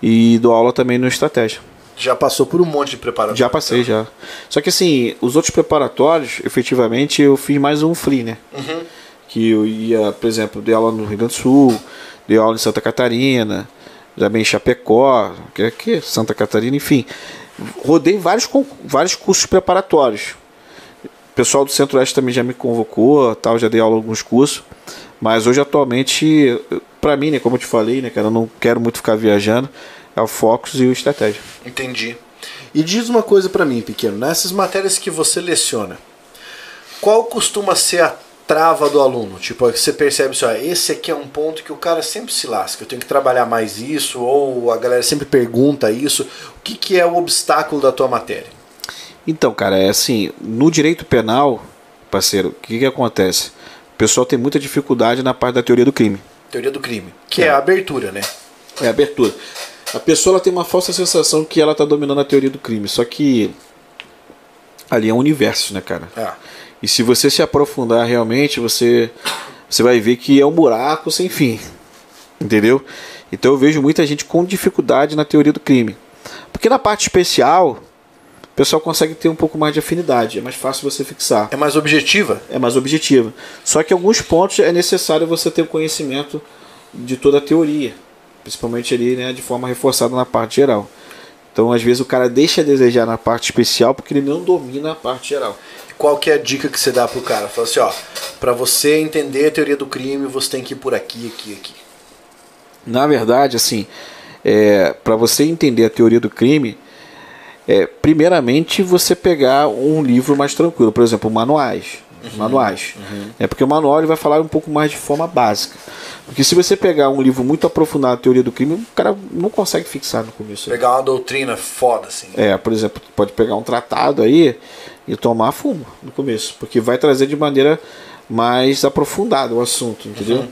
E dou aula também no Estratégia. Já passou por um monte de preparatórios? Já passei, então. Já. Só que assim, os outros preparatórios, efetivamente, eu fiz mais um free, né? Uhum. Que eu ia, por exemplo, dei aula no Rio Grande do Sul, dei aula em Santa Catarina, já bem em Chapecó, que Santa Catarina, enfim. Rodei vários cursos preparatórios. O pessoal do Centro-Oeste também já me convocou, tal, já dei aula em alguns cursos. Mas hoje, atualmente, pra mim, né, como eu te falei, né, cara, eu não quero muito ficar viajando. É o Focus e o Estratégia. Entendi. E diz uma coisa pra mim, Pequeno. Nessas matérias que você leciona, qual costuma ser a trava do aluno? Tipo, você percebe assim, ó, esse aqui é um ponto que o cara sempre se lasca. Eu tenho que trabalhar mais isso, ou a galera sempre pergunta isso. O que é o obstáculo da tua matéria? Então, cara, é assim, no direito penal, parceiro, o que acontece? O pessoal tem muita dificuldade na parte da teoria do crime. Teoria do crime, que é a abertura, né? É a abertura. A pessoa ela tem uma falsa sensação que ela está dominando a teoria do crime. Só que ali é um universo, né, cara? É. E se você se aprofundar realmente, você vai ver que é um buraco sem fim. Entendeu? Então eu vejo muita gente com dificuldade na teoria do crime. Porque na parte especial, o pessoal consegue ter um pouco mais de afinidade. É mais fácil você fixar. É mais objetiva? É mais objetiva. Só que em alguns pontos é necessário você ter o conhecimento de toda a teoria. Principalmente ali, né, de forma reforçada na parte geral. Então, às vezes, o cara deixa a desejar na parte especial porque ele não domina a parte geral. Qual que é a dica que você dá pro cara? Fala assim, ó, pra você entender a teoria do crime, você tem que ir por aqui, aqui. Na verdade, assim, pra você entender a teoria do crime, primeiramente, você pegar um livro mais tranquilo. Por exemplo, manuais. Uhum. Manuais. Uhum. É porque o manual ele vai falar um pouco mais de forma básica. Porque se você pegar um livro muito aprofundado na teoria do crime, o cara não consegue fixar no começo. Pegar uma doutrina foda, assim. É, por exemplo, pode pegar um tratado aí e tomar fumo no começo. Porque vai trazer de maneira mais aprofundada o assunto, entendeu? Uhum.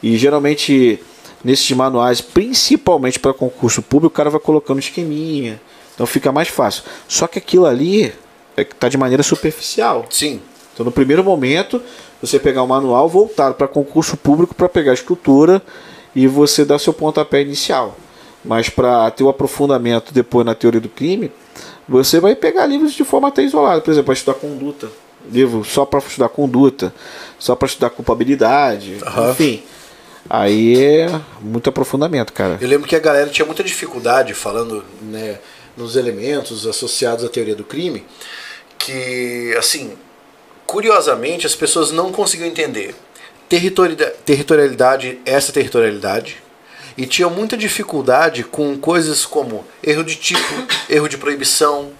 E geralmente, nesses manuais, principalmente para concurso público, o cara vai colocando esqueminha. Então fica mais fácil. Só que aquilo ali tá de maneira superficial. Sim. Então, no primeiro momento, você pegar o manual voltado para concurso público, para pegar a estrutura e você dar seu pontapé inicial. Mas para ter o aprofundamento depois na teoria do crime, você vai pegar livros de forma até isolada. Por exemplo, para estudar conduta. Livro só para estudar conduta, só para estudar culpabilidade, enfim. Aí é muito aprofundamento, cara. Eu lembro que a galera tinha muita dificuldade falando, né, nos elementos associados à teoria do crime, que, assim, curiosamente as pessoas não conseguiam entender territorialidade, essa territorialidade, e tinha muita dificuldade com coisas como erro de tipo, erro de proibição,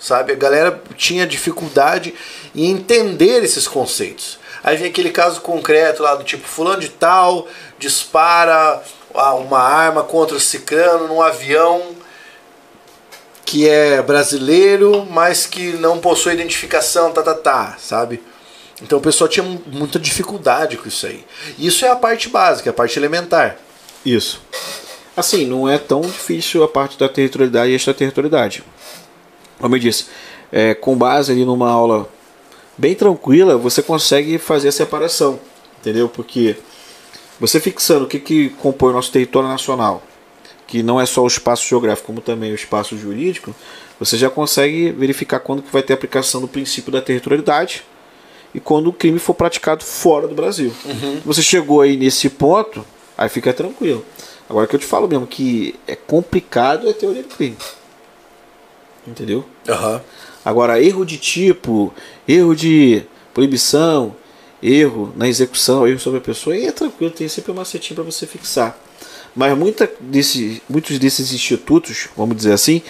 sabe? A galera tinha dificuldade em entender esses conceitos. Aí vem aquele caso concreto lá do tipo, fulano de tal dispara uma arma contra o ciclano num avião que é brasileiro, mas que não possui identificação, sabe? Então o pessoal tinha muita dificuldade com isso aí. Isso é a parte básica, a parte elementar. Isso. Assim, não é tão difícil a parte da territorialidade e extraterritorialidade. Como eu disse, com base ali numa aula bem tranquila, você consegue fazer a separação, entendeu? Porque você fixando o que compõe o nosso território nacional, que não é só o espaço geográfico, como também o espaço jurídico, você já consegue verificar quando que vai ter aplicação do princípio da territorialidade e quando o crime for praticado fora do Brasil. Uhum. Você chegou aí nesse ponto, aí fica tranquilo. Agora que eu te falo mesmo que é complicado é a teoria do crime. Entendeu? Uhum. Agora, erro de tipo, erro de proibição, erro na execução, erro sobre a pessoa, e é tranquilo, tem sempre um macetinho para você fixar. Mas muitos desses institutos, vamos dizer assim,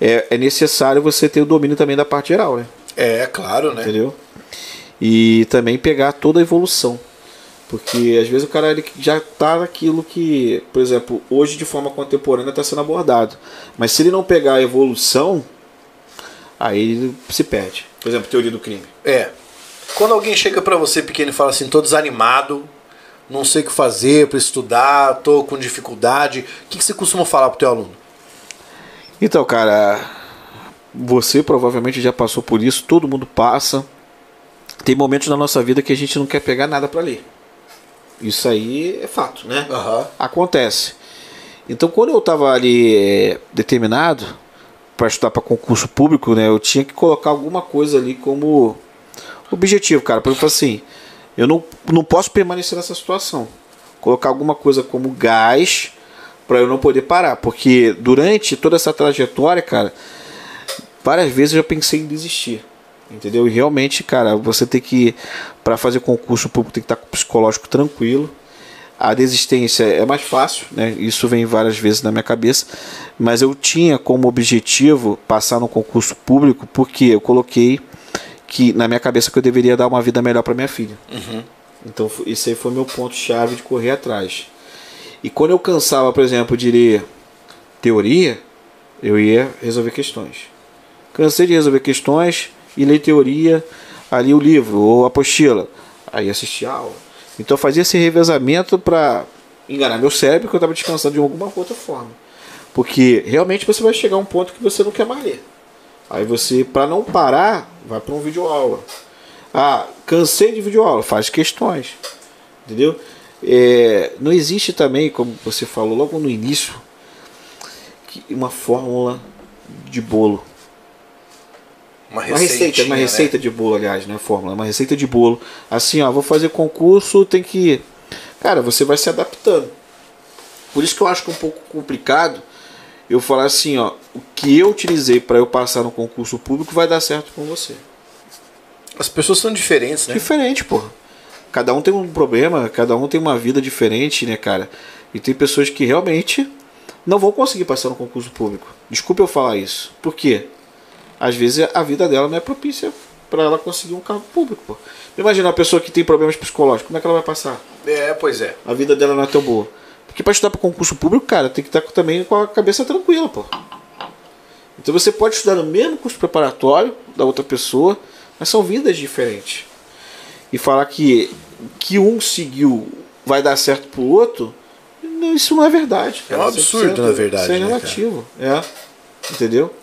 é necessário você ter o domínio também da parte geral, né? É, claro, né? Entendeu? E também pegar toda a evolução. Porque às vezes o cara ele já está naquilo que, por exemplo, hoje de forma contemporânea está sendo abordado. Mas se ele não pegar a evolução, aí ele se perde. Por exemplo, teoria do crime. É. Quando alguém chega para você pequeno e fala assim, tô desanimado, não sei o que fazer para estudar, tô com dificuldade, o que você costuma falar pro teu aluno? Então, cara, você provavelmente já passou por isso, todo mundo passa. Tem momentos na nossa vida que a gente não quer pegar nada para ler. Isso aí é fato, né? Uhum. Acontece. Então, quando eu estava ali determinado para estudar para concurso público, né, eu tinha que colocar alguma coisa ali como objetivo, cara. Por exemplo, assim, eu não posso permanecer nessa situação. Colocar alguma coisa como gás para eu não poder parar. Porque durante toda essa trajetória, cara, várias vezes eu já pensei em desistir. Entendeu? E realmente, cara, você tem que, para fazer concurso público, tem que estar com o psicológico tranquilo. A desistência é mais fácil, né? Isso vem várias vezes na minha cabeça. Mas eu tinha como objetivo passar no concurso público, porque eu coloquei que na minha cabeça que eu deveria dar uma vida melhor para minha filha. Uhum. Então, esse aí foi meu ponto-chave de correr atrás. E quando eu cansava, por exemplo, de ler teoria, eu ia resolver questões. Cansei de resolver questões e ler teoria, ali o livro ou a apostila, aí assistir a aula. Então eu fazia esse revezamento para enganar meu cérebro que eu estava descansando de alguma outra forma, porque realmente você vai chegar a um ponto que você não quer mais ler. Aí você, para não parar, vai para um videoaula. Ah, cansei de videoaula, faz questões, entendeu? Não existe também, como você falou logo no início, uma fórmula de bolo. Uma receita, né? De bolo, aliás, não é fórmula, uma receita de bolo. Assim, ó, vou fazer concurso, tem que ir. Cara, você vai se adaptando. Por isso que eu acho que é um pouco complicado eu falar assim, ó, o que eu utilizei para eu passar no concurso público vai dar certo com você. As pessoas são diferentes, né? Diferente, pô. Cada um tem um problema, cada um tem uma vida diferente, né, cara? E tem pessoas que realmente não vão conseguir passar no concurso público. Desculpa eu falar isso. Por quê? Às vezes a vida dela não é propícia para ela conseguir um cargo público, pô. Imagina uma pessoa que tem problemas psicológicos, como é que ela vai passar? É, pois é. A vida dela não é tão boa. Porque para estudar para concurso público, cara, tem que estar também com a cabeça tranquila, pô. Então você pode estudar no mesmo curso preparatório da outra pessoa, mas são vidas diferentes. E falar que um seguiu vai dar certo pro outro, isso não é verdade, cara. É um absurdo, na verdade. Isso é relativo, né, cara? Entendeu?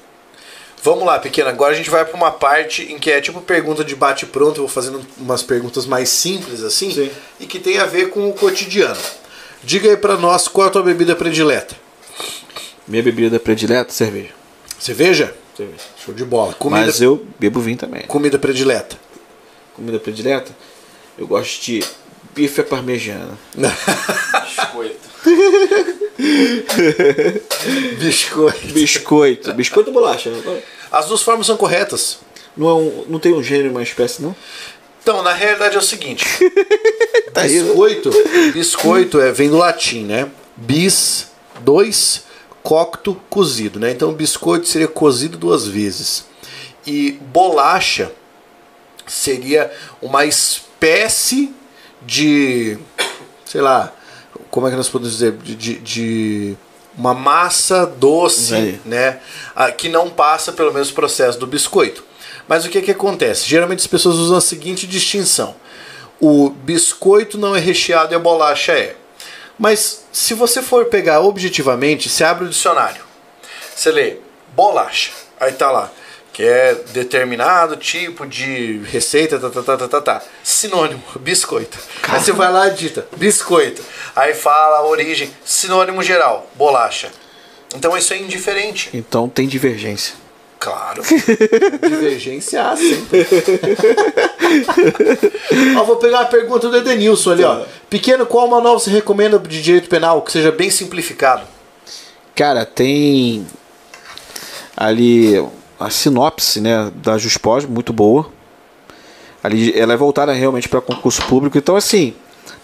Vamos lá, Pequeno. Agora a gente vai para uma parte em que é tipo pergunta de bate-pronto. Vou fazendo umas perguntas mais simples assim. Sim. E que tem a ver com o cotidiano. Diga aí para nós qual é a tua bebida predileta. Minha bebida predileta? Cerveja. Cerveja? Cerveja. Show de bola. Comida... Mas eu bebo vinho também. Comida predileta. Comida predileta? Eu gosto de bife à parmegiana. Biscoito. Biscoito. Biscoito. Biscoito ou bolacha? As duas formas são corretas. Não, é um, não tem um gênero, uma espécie, não? Então, na realidade é o seguinte. Biscoito, biscoito vem do latim, né? Bis, dois, cocto, cozido, né? Então biscoito seria cozido duas vezes. E bolacha seria uma espécie de, sei lá, como é que nós podemos dizer, de uma massa doce, né? Que não passa pelo mesmo processo do biscoito. Mas o que é que acontece? Geralmente as pessoas usam a seguinte distinção: o biscoito não é recheado e a bolacha é. Mas se você for pegar objetivamente, você abre o dicionário, você lê bolacha, aí tá lá, que é determinado tipo de receita, sinônimo, biscoito. Caramba. Aí você vai lá e digita biscoito, aí fala a origem, sinônimo geral, bolacha. Então isso é indiferente. Então tem divergência. Claro. Divergência há sempre. Ó, vou pegar a pergunta do Edenilson ali, ó. Pequeno, qual manual você recomenda de direito penal que seja bem simplificado? Cara, tem ali a sinopse, né, da Juspós, muito boa. Ali ela é voltada realmente para concurso público. Então, assim,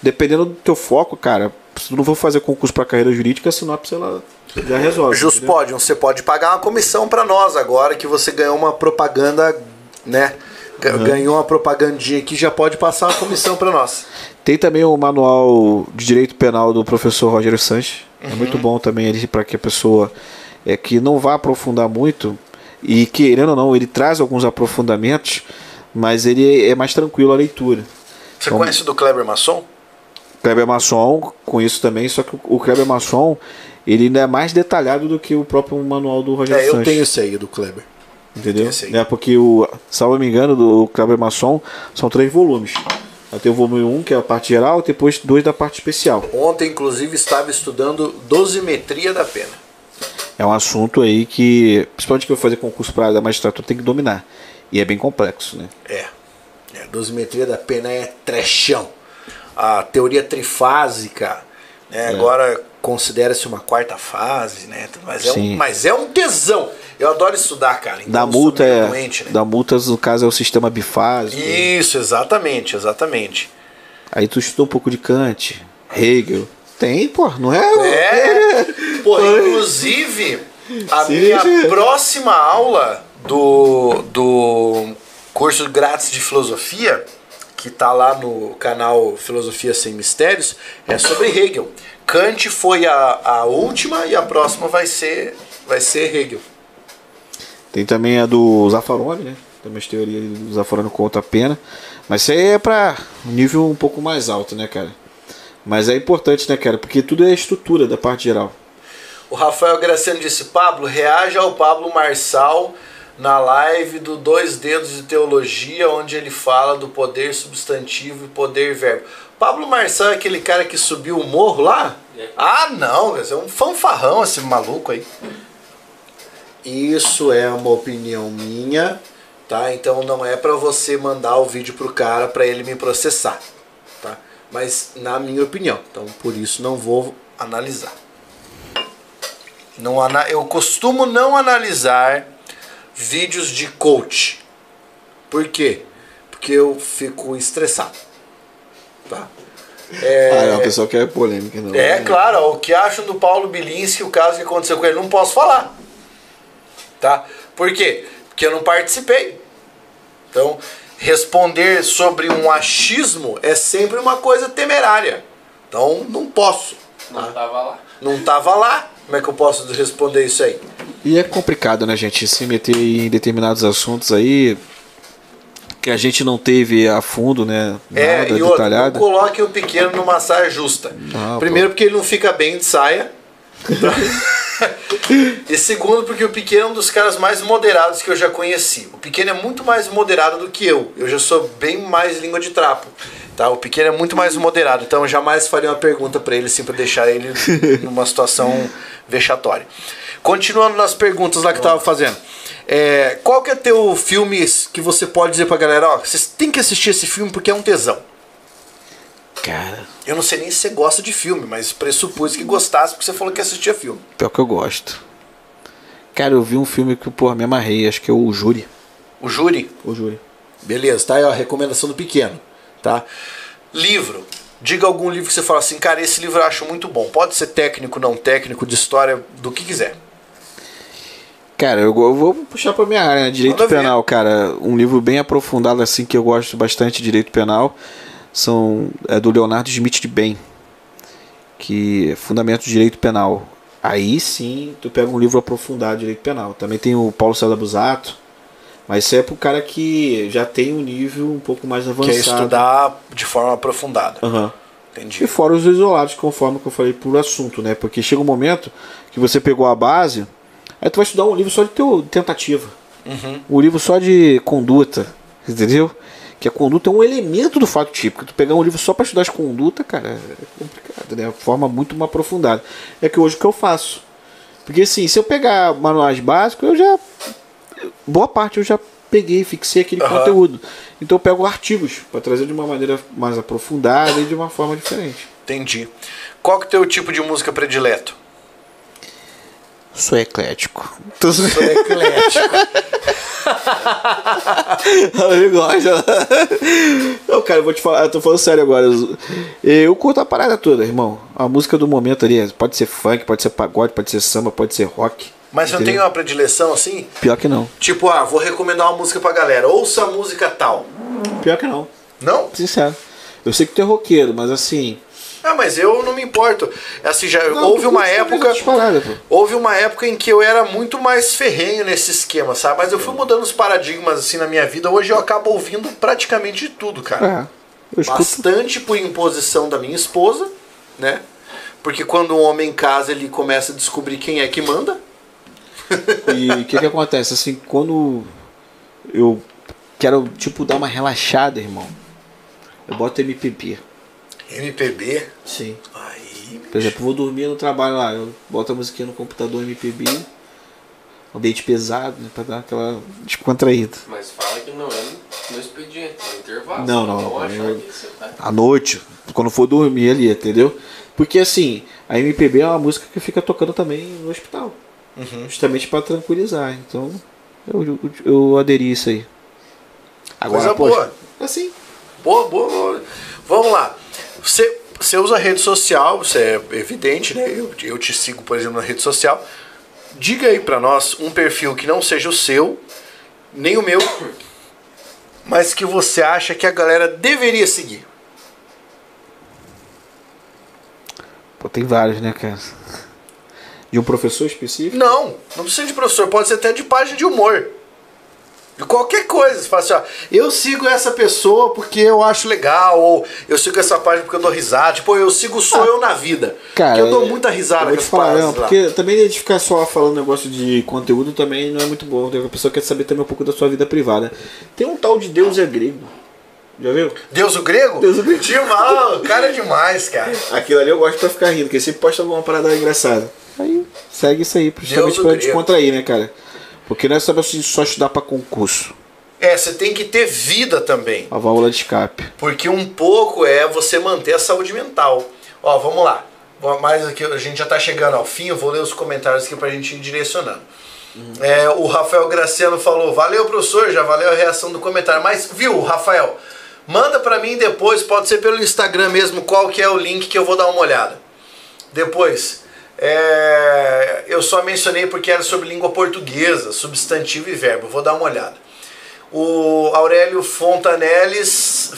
dependendo do teu foco, cara, se tu não for fazer concurso para carreira jurídica, a sinopse ela... já resolve. Juspodium, você pode pagar uma comissão para nós agora que você ganhou uma propaganda, né? Uhum. Ganhou uma propagandinha aqui, já pode passar uma comissão para nós. Tem também o manual de direito penal do professor Rogério Sanches. Uhum. É muito bom também ele para que a pessoa que não vá aprofundar muito e querendo ou não, ele traz alguns aprofundamentos, mas ele é mais tranquilo a leitura. Você então, conhece do Kleber Masson? Kleber Masson, conheço também, só que o Kleber Masson ele ainda é mais detalhado do que o próprio manual do Rogério Sanches. É, eu tenho esse aí do Kleber. Entendeu? É porque, salvo me engano, do Kleber Masson são 3 volumes. Tem o volume 1, que é a parte geral, e depois 2 da parte especial. Ontem, inclusive, estava estudando dosimetria da pena. É um assunto aí que, principalmente que eu fazer concurso para a magistratura, tem que dominar. E é bem complexo, né? É. A dosimetria da pena é trechão. A teoria trifásica, né? Agora... considera-se uma 4ª fase, né? Mas é um tesão. Eu adoro estudar, cara. Então, da multa é doente, né? Da multa, no caso, é o sistema bifásico. Isso, exatamente, exatamente. Aí tu estudou um pouco de Kant, Hegel. Tem, pô, não é? É. Pô, inclusive, a minha próxima aula do curso grátis de filosofia, que tá lá no canal Filosofia Sem Mistérios, é sobre Hegel. Kant foi a última e a próxima vai ser Hegel. Tem também a do Zaffaroni, né? Também as teorias do Zaffaroni contra a pena. Mas isso aí é para um nível um pouco mais alto, né, cara? Mas é importante, né, cara? Porque tudo é a estrutura da parte geral. O Rafael Graciano disse, Pablo, reaja ao Pablo Marçal na live do 2 Dedos de Teologia, onde ele fala do poder substantivo e poder verbo. Pablo Marçal é aquele cara que subiu o morro lá? É. Ah, não, é um fanfarrão esse maluco aí. Isso é uma opinião minha, tá? Então não é pra você mandar o vídeo pro cara pra ele me processar, tá? Mas na minha opinião, então por isso não vou analisar. Eu costumo não analisar vídeos de coach. Por quê? Porque eu fico estressado. Tá? O pessoal quer polêmica, não. Claro, o que acham do Paulo Bilinski, o caso que aconteceu com ele, não posso falar. Tá? Por quê? Porque eu não participei. Então, responder sobre um achismo é sempre uma coisa temerária. Então, não posso. Tá? Não tava lá. Não tava lá. Como é que eu posso responder isso aí? E é complicado, né, gente? Se meter em determinados assuntos aí que a gente não teve a fundo, né? Nada detalhado. Não coloque o Pequeno numa saia justa. Primeiro porque ele não fica bem de saia. E segundo, porque o Pequeno é um dos caras mais moderados que eu já conheci. O Pequeno é muito mais moderado do que eu. Eu já sou bem mais língua de trapo, tá? O Pequeno é muito mais moderado. Então eu jamais faria uma pergunta pra ele assim, pra deixar ele numa situação vexatória. Continuando nas perguntas lá que eu tava fazendo. É, qual que é teu filme que você pode dizer pra galera, ó, vocês têm que assistir esse filme porque é um tesão? Cara, eu não sei nem se você gosta de filme, mas pressupus que gostasse porque você falou que assistia filme. Pior que eu gosto. Cara, eu vi um filme que, porra, me amarrei, acho que é O Júri. O Júri? O Júri. Beleza, tá aí, ó, a recomendação do Pequeno, tá? Livro. Diga algum livro que você fala assim, cara, esse livro eu acho muito bom. Pode ser técnico, não técnico, de história, do que quiser. Cara, eu vou puxar pra minha área, né? Direito Penal, cara. Um livro bem aprofundado, assim, que eu gosto bastante, Direito Penal, é do Leonardo Smith de Ben, que é Fundamentos do Direito Penal. Aí sim, tu pega um livro aprofundado de Direito Penal. Também tem o Paulo César Busato, mas isso é pro cara que já tem um nível um pouco mais avançado. Que é estudar de forma aprofundada. Aham. Uhum. Entendi. E fora os isolados, conforme que eu falei, por assunto, né? Porque chega um momento que você pegou a base... Aí tu vai estudar um livro só de tentativa. Uhum. Um livro só de conduta. Entendeu? Que a conduta é um elemento do fato típico. Tu pegar um livro só pra estudar as condutas, cara, é complicado, né? Forma muito uma aprofundada. É que hoje o que eu faço. Porque assim, se eu pegar manuais básicos, eu já... Boa parte eu já peguei, fixei aquele conteúdo. Então eu pego artigos pra trazer de uma maneira mais aprofundada e de uma forma diferente. Entendi. Qual que é o teu tipo de música predileto? Sou eclético. Sou eclético. Ele gosta. Não, cara, eu vou te falar, eu tô falando sério agora. Eu curto a parada toda, irmão. A música do momento ali, pode ser funk, pode ser pagode, pode ser samba, pode ser rock. Mas você não tem uma predileção assim? Pior que não. Tipo, ah, vou recomendar uma música pra galera. Ouça a música tal. Pior que não. Não? Sincero. Eu sei que tu é roqueiro, mas assim... Ah, mas eu não me importo. Assim, já não, houve uma época. Houve uma época em que eu era muito mais ferrenho nesse esquema, sabe? Mas eu fui mudando os paradigmas assim na minha vida. Hoje eu acabo ouvindo praticamente de tudo, cara. É, eu bastante por imposição da minha esposa, né? Porque quando um homem casa, ele começa a descobrir quem é que manda. E o que acontece? Assim, quando eu quero, tipo, dar uma relaxada, irmão, eu boto MPB. MPB? Sim. Aí, por exemplo, vou dormir no trabalho lá, eu boto a musiquinha no computador MPB, ambiente pesado, né, pra dar aquela descontraída. Mas fala que não é no expediente, no intervalo. Não, não. À noite, quando for dormir ali, entendeu? Porque assim, a MPB é uma música que fica tocando também no hospital, justamente pra tranquilizar. Então, eu aderi a isso aí. Agora, coisa boa. Assim. Boa, boa, boa. Vamos lá. Você usa rede social, isso é evidente, né? Eu te sigo, por exemplo, na rede social. Diga aí pra nós um perfil que não seja o seu, nem o meu, mas que você acha que a galera deveria seguir. Pô, tem vários, né, cara? De um professor específico? Não, não precisa de professor, pode ser até de página de humor. De qualquer coisa, você fala assim, ó, eu sigo essa pessoa porque eu acho legal, ou eu sigo essa página porque eu dou risada, tipo, eu sigo só eu na vida. Cara, porque eu dou muita risada com as páginas lá. Porque também a gente ficar só falando negócio de conteúdo também não é muito bom, a pessoa quer saber também um pouco da sua vida privada. Tem um tal de Deus é Grego, já viu? Deus o Grego? Deus o Grego. Demais, o cara é demais, cara. Aquilo ali eu gosto pra ficar rindo, porque ele sempre posta alguma parada engraçada. Aí segue isso aí, principalmente pra descontrair, né, cara? Porque não é só estudar para concurso. É, você tem que ter vida também. A válvula de escape. Porque um pouco é você manter a saúde mental. Ó, vamos lá. Mas aqui, a gente já tá chegando ao fim, eu vou ler os comentários aqui pra gente ir direcionando. É, o Rafael Graciano falou, valeu professor, já valeu a reação do comentário. Mas, viu, Rafael, manda pra mim depois, pode ser pelo Instagram mesmo, qual que é o link que eu vou dar uma olhada. Depois... É, eu só mencionei porque era sobre língua portuguesa, substantivo e verbo. Vou dar uma olhada. O Aurélio Fonteles,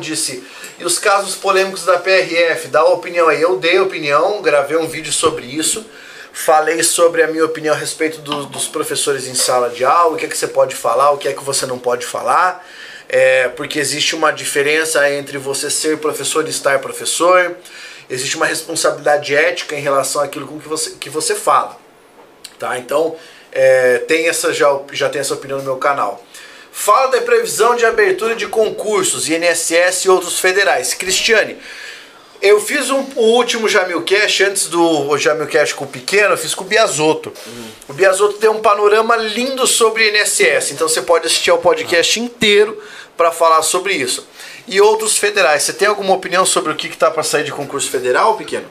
disse: e os casos polêmicos da PRF? Dá uma opinião aí. Eu dei opinião, gravei um vídeo sobre isso. Falei sobre a minha opinião a respeito dos professores em sala de aula. O que é que você pode falar, o que é que você não pode falar. É, porque existe uma diferença entre você ser professor e estar professor. existe uma responsabilidade ética em relação àquilo com que você fala. Tá? Então, tem essa, já tem essa opinião no meu canal. Fala da previsão de abertura de concursos, INSS e outros federais. Cristiane, eu fiz o último Jamilcast, antes do Jamilcast com o Pequeno, eu fiz com o Biasotto. O Biasotto tem um panorama lindo sobre INSS, então você pode assistir ao podcast inteiro para falar sobre isso. E outros federais, você tem alguma opinião sobre o que está para sair de concurso federal, Pequeno?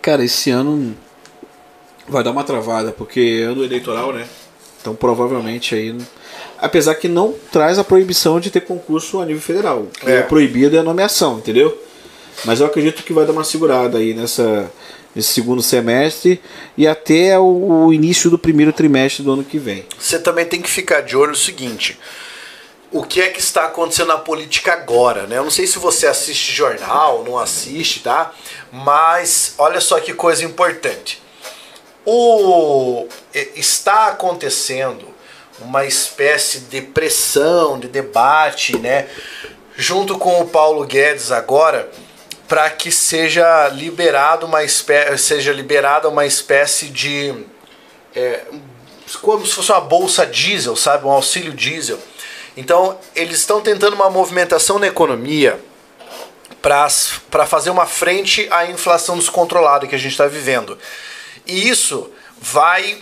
Cara, esse ano vai dar uma travada, porque ano eleitoral, né? Então provavelmente aí... Apesar que não traz a proibição de ter concurso a nível federal. O que é proibido é a nomeação, entendeu? Mas eu acredito que vai dar uma segurada aí nesse segundo semestre e até o início do primeiro trimestre do ano que vem. Você também tem que ficar de olho no seguinte, o que é que está acontecendo na política agora, né? Eu não sei se você assiste jornal, não assiste, tá? Mas olha só que coisa importante. Está acontecendo uma espécie de pressão, de debate, né? Junto com o Paulo Guedes agora, para que seja liberado uma espécie de... como se fosse uma bolsa diesel, sabe? Um auxílio diesel. Então, eles estão tentando uma movimentação na economia para fazer uma frente à inflação descontrolada que a gente está vivendo. E isso vai...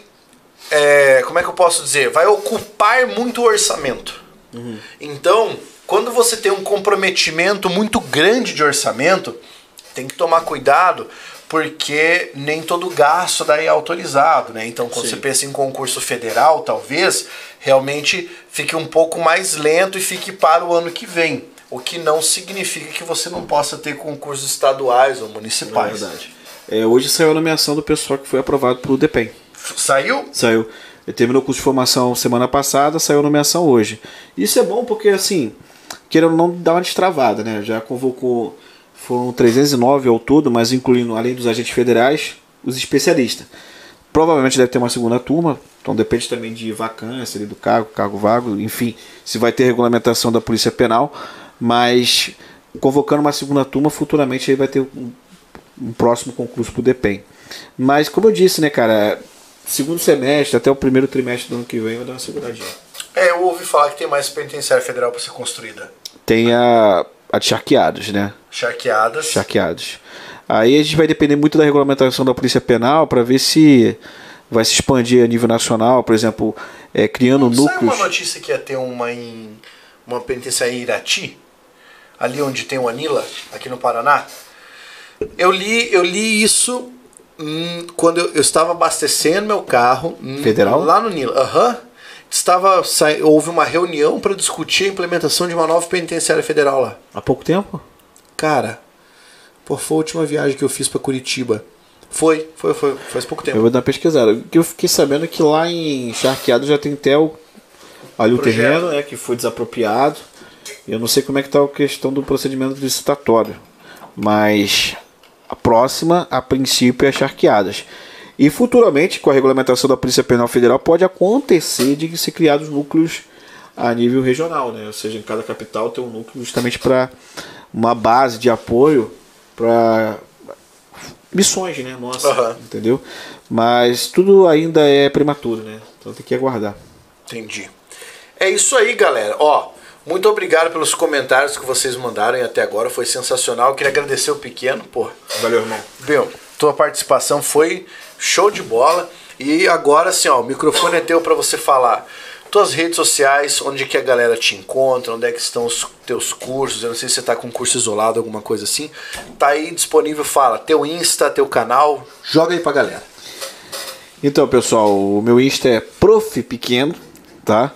como é que eu posso dizer? Vai ocupar muito o orçamento. Uhum. Então... Quando você tem um comprometimento muito grande de orçamento, tem que tomar cuidado, porque nem todo gasto daí é autorizado, né? Então, quando Sim. você pensa em concurso federal, talvez, realmente fique um pouco mais lento e fique para o ano que vem. O que não significa que você não possa ter concursos estaduais ou municipais. É verdade. Hoje saiu a nomeação do pessoal que foi aprovado pelo DEPEN. Saiu? Saiu. Ele terminou o curso de formação semana passada, saiu a nomeação hoje. Isso é bom porque, assim... Querendo não dar uma destravada, né? Já convocou, foram 309 ao todo, mas incluindo, além dos agentes federais, os especialistas. Provavelmente deve ter uma segunda turma, então depende também de vacância, do cargo vago, enfim, se vai ter regulamentação da Polícia Penal, mas convocando uma segunda turma, futuramente aí vai ter um próximo concurso pro DEPEN. Mas, como eu disse, né, cara, segundo semestre, até o primeiro trimestre do ano que vem, vai dar uma seguradinha. Eu ouvi falar que tem mais penitenciária federal para ser construída. Tem a de Charqueadas, né? Charqueadas. Aí a gente vai depender muito da regulamentação da Polícia Penal para ver se vai se expandir a nível nacional, por exemplo, criando núcleos... Sabe uma notícia que ia ter uma penitenciária em Irati? Ali onde tem o Anila, aqui no Paraná? Eu li isso quando eu estava abastecendo meu carro... Federal? Lá no Nila, houve uma reunião para discutir a implementação de uma nova penitenciária federal lá. Há pouco tempo? Cara, foi a última viagem que eu fiz para Curitiba. Foi faz pouco tempo. Eu vou dar uma pesquisada. O que eu fiquei sabendo é que lá em Charqueado já tem até o terreno, que foi desapropriado. Eu não sei como é que tá a questão do procedimento licitatório, mas a próxima, a princípio, é Charqueadas. E futuramente, com a regulamentação da Polícia Penal Federal, pode acontecer de ser criados núcleos a nível regional, né? Ou seja, em cada capital tem um núcleo justamente para uma base de apoio para missões, né? Nossa, entendeu? Mas tudo ainda é prematuro, né? Então tem que aguardar. Entendi. É isso aí, galera. Muito obrigado pelos comentários que vocês mandaram até agora. Foi sensacional. Eu queria agradecer o Pequeno, pô. Valeu, irmão. Bem, tua participação foi... Show de bola. E agora assim, o microfone é teu para você falar. Tuas redes sociais, onde que a galera te encontra, onde é que estão os teus cursos. Eu não sei se você tá com curso isolado, alguma coisa assim. Tá aí disponível, fala. Teu Insta, teu canal, joga aí pra galera. Então, pessoal, o meu Insta é Prof Pequeno, tá?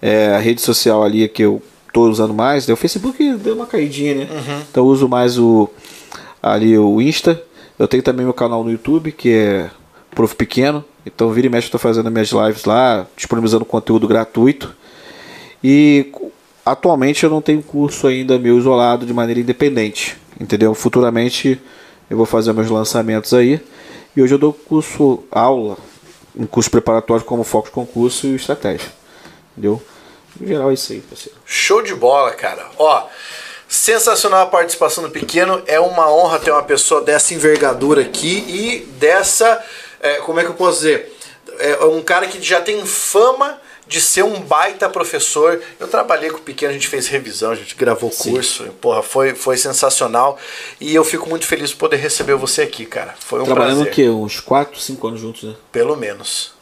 A rede social ali que eu tô usando mais, né? O Facebook deu uma caidinha, né? Então eu uso mais o Insta. Eu tenho também meu canal no YouTube, que é Prof Pequeno, então vira e mexe eu estou fazendo minhas lives lá, disponibilizando conteúdo gratuito. E atualmente eu não tenho curso ainda meu isolado de maneira independente, entendeu? Futuramente eu vou fazer meus lançamentos aí. E hoje eu dou aula, um curso preparatório como Focus, Concurso e Estratégia, entendeu? No geral é isso aí, parceiro. Show de bola, cara. Sensacional a participação do Pequeno, é uma honra ter uma pessoa dessa envergadura aqui e dessa, como é que eu posso dizer, um cara que já tem fama de ser um baita professor. Eu trabalhei com o Pequeno, a gente fez revisão, a gente gravou curso, porra, foi sensacional e eu fico muito feliz por poder receber você aqui, cara, foi um trabalhando prazer. Trabalhando o quê? Uns 4, 5 anos juntos, né? Pelo menos,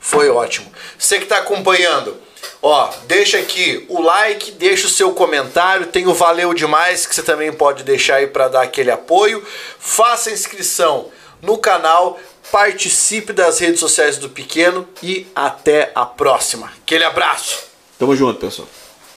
foi ótimo. Você que está acompanhando, ó, deixa aqui o like, deixa o seu comentário, tem o valeu demais que você também pode deixar aí para dar aquele apoio. Faça inscrição no canal, participe das redes sociais do Pequeno e até a próxima. Aquele abraço. Tamo junto, pessoal.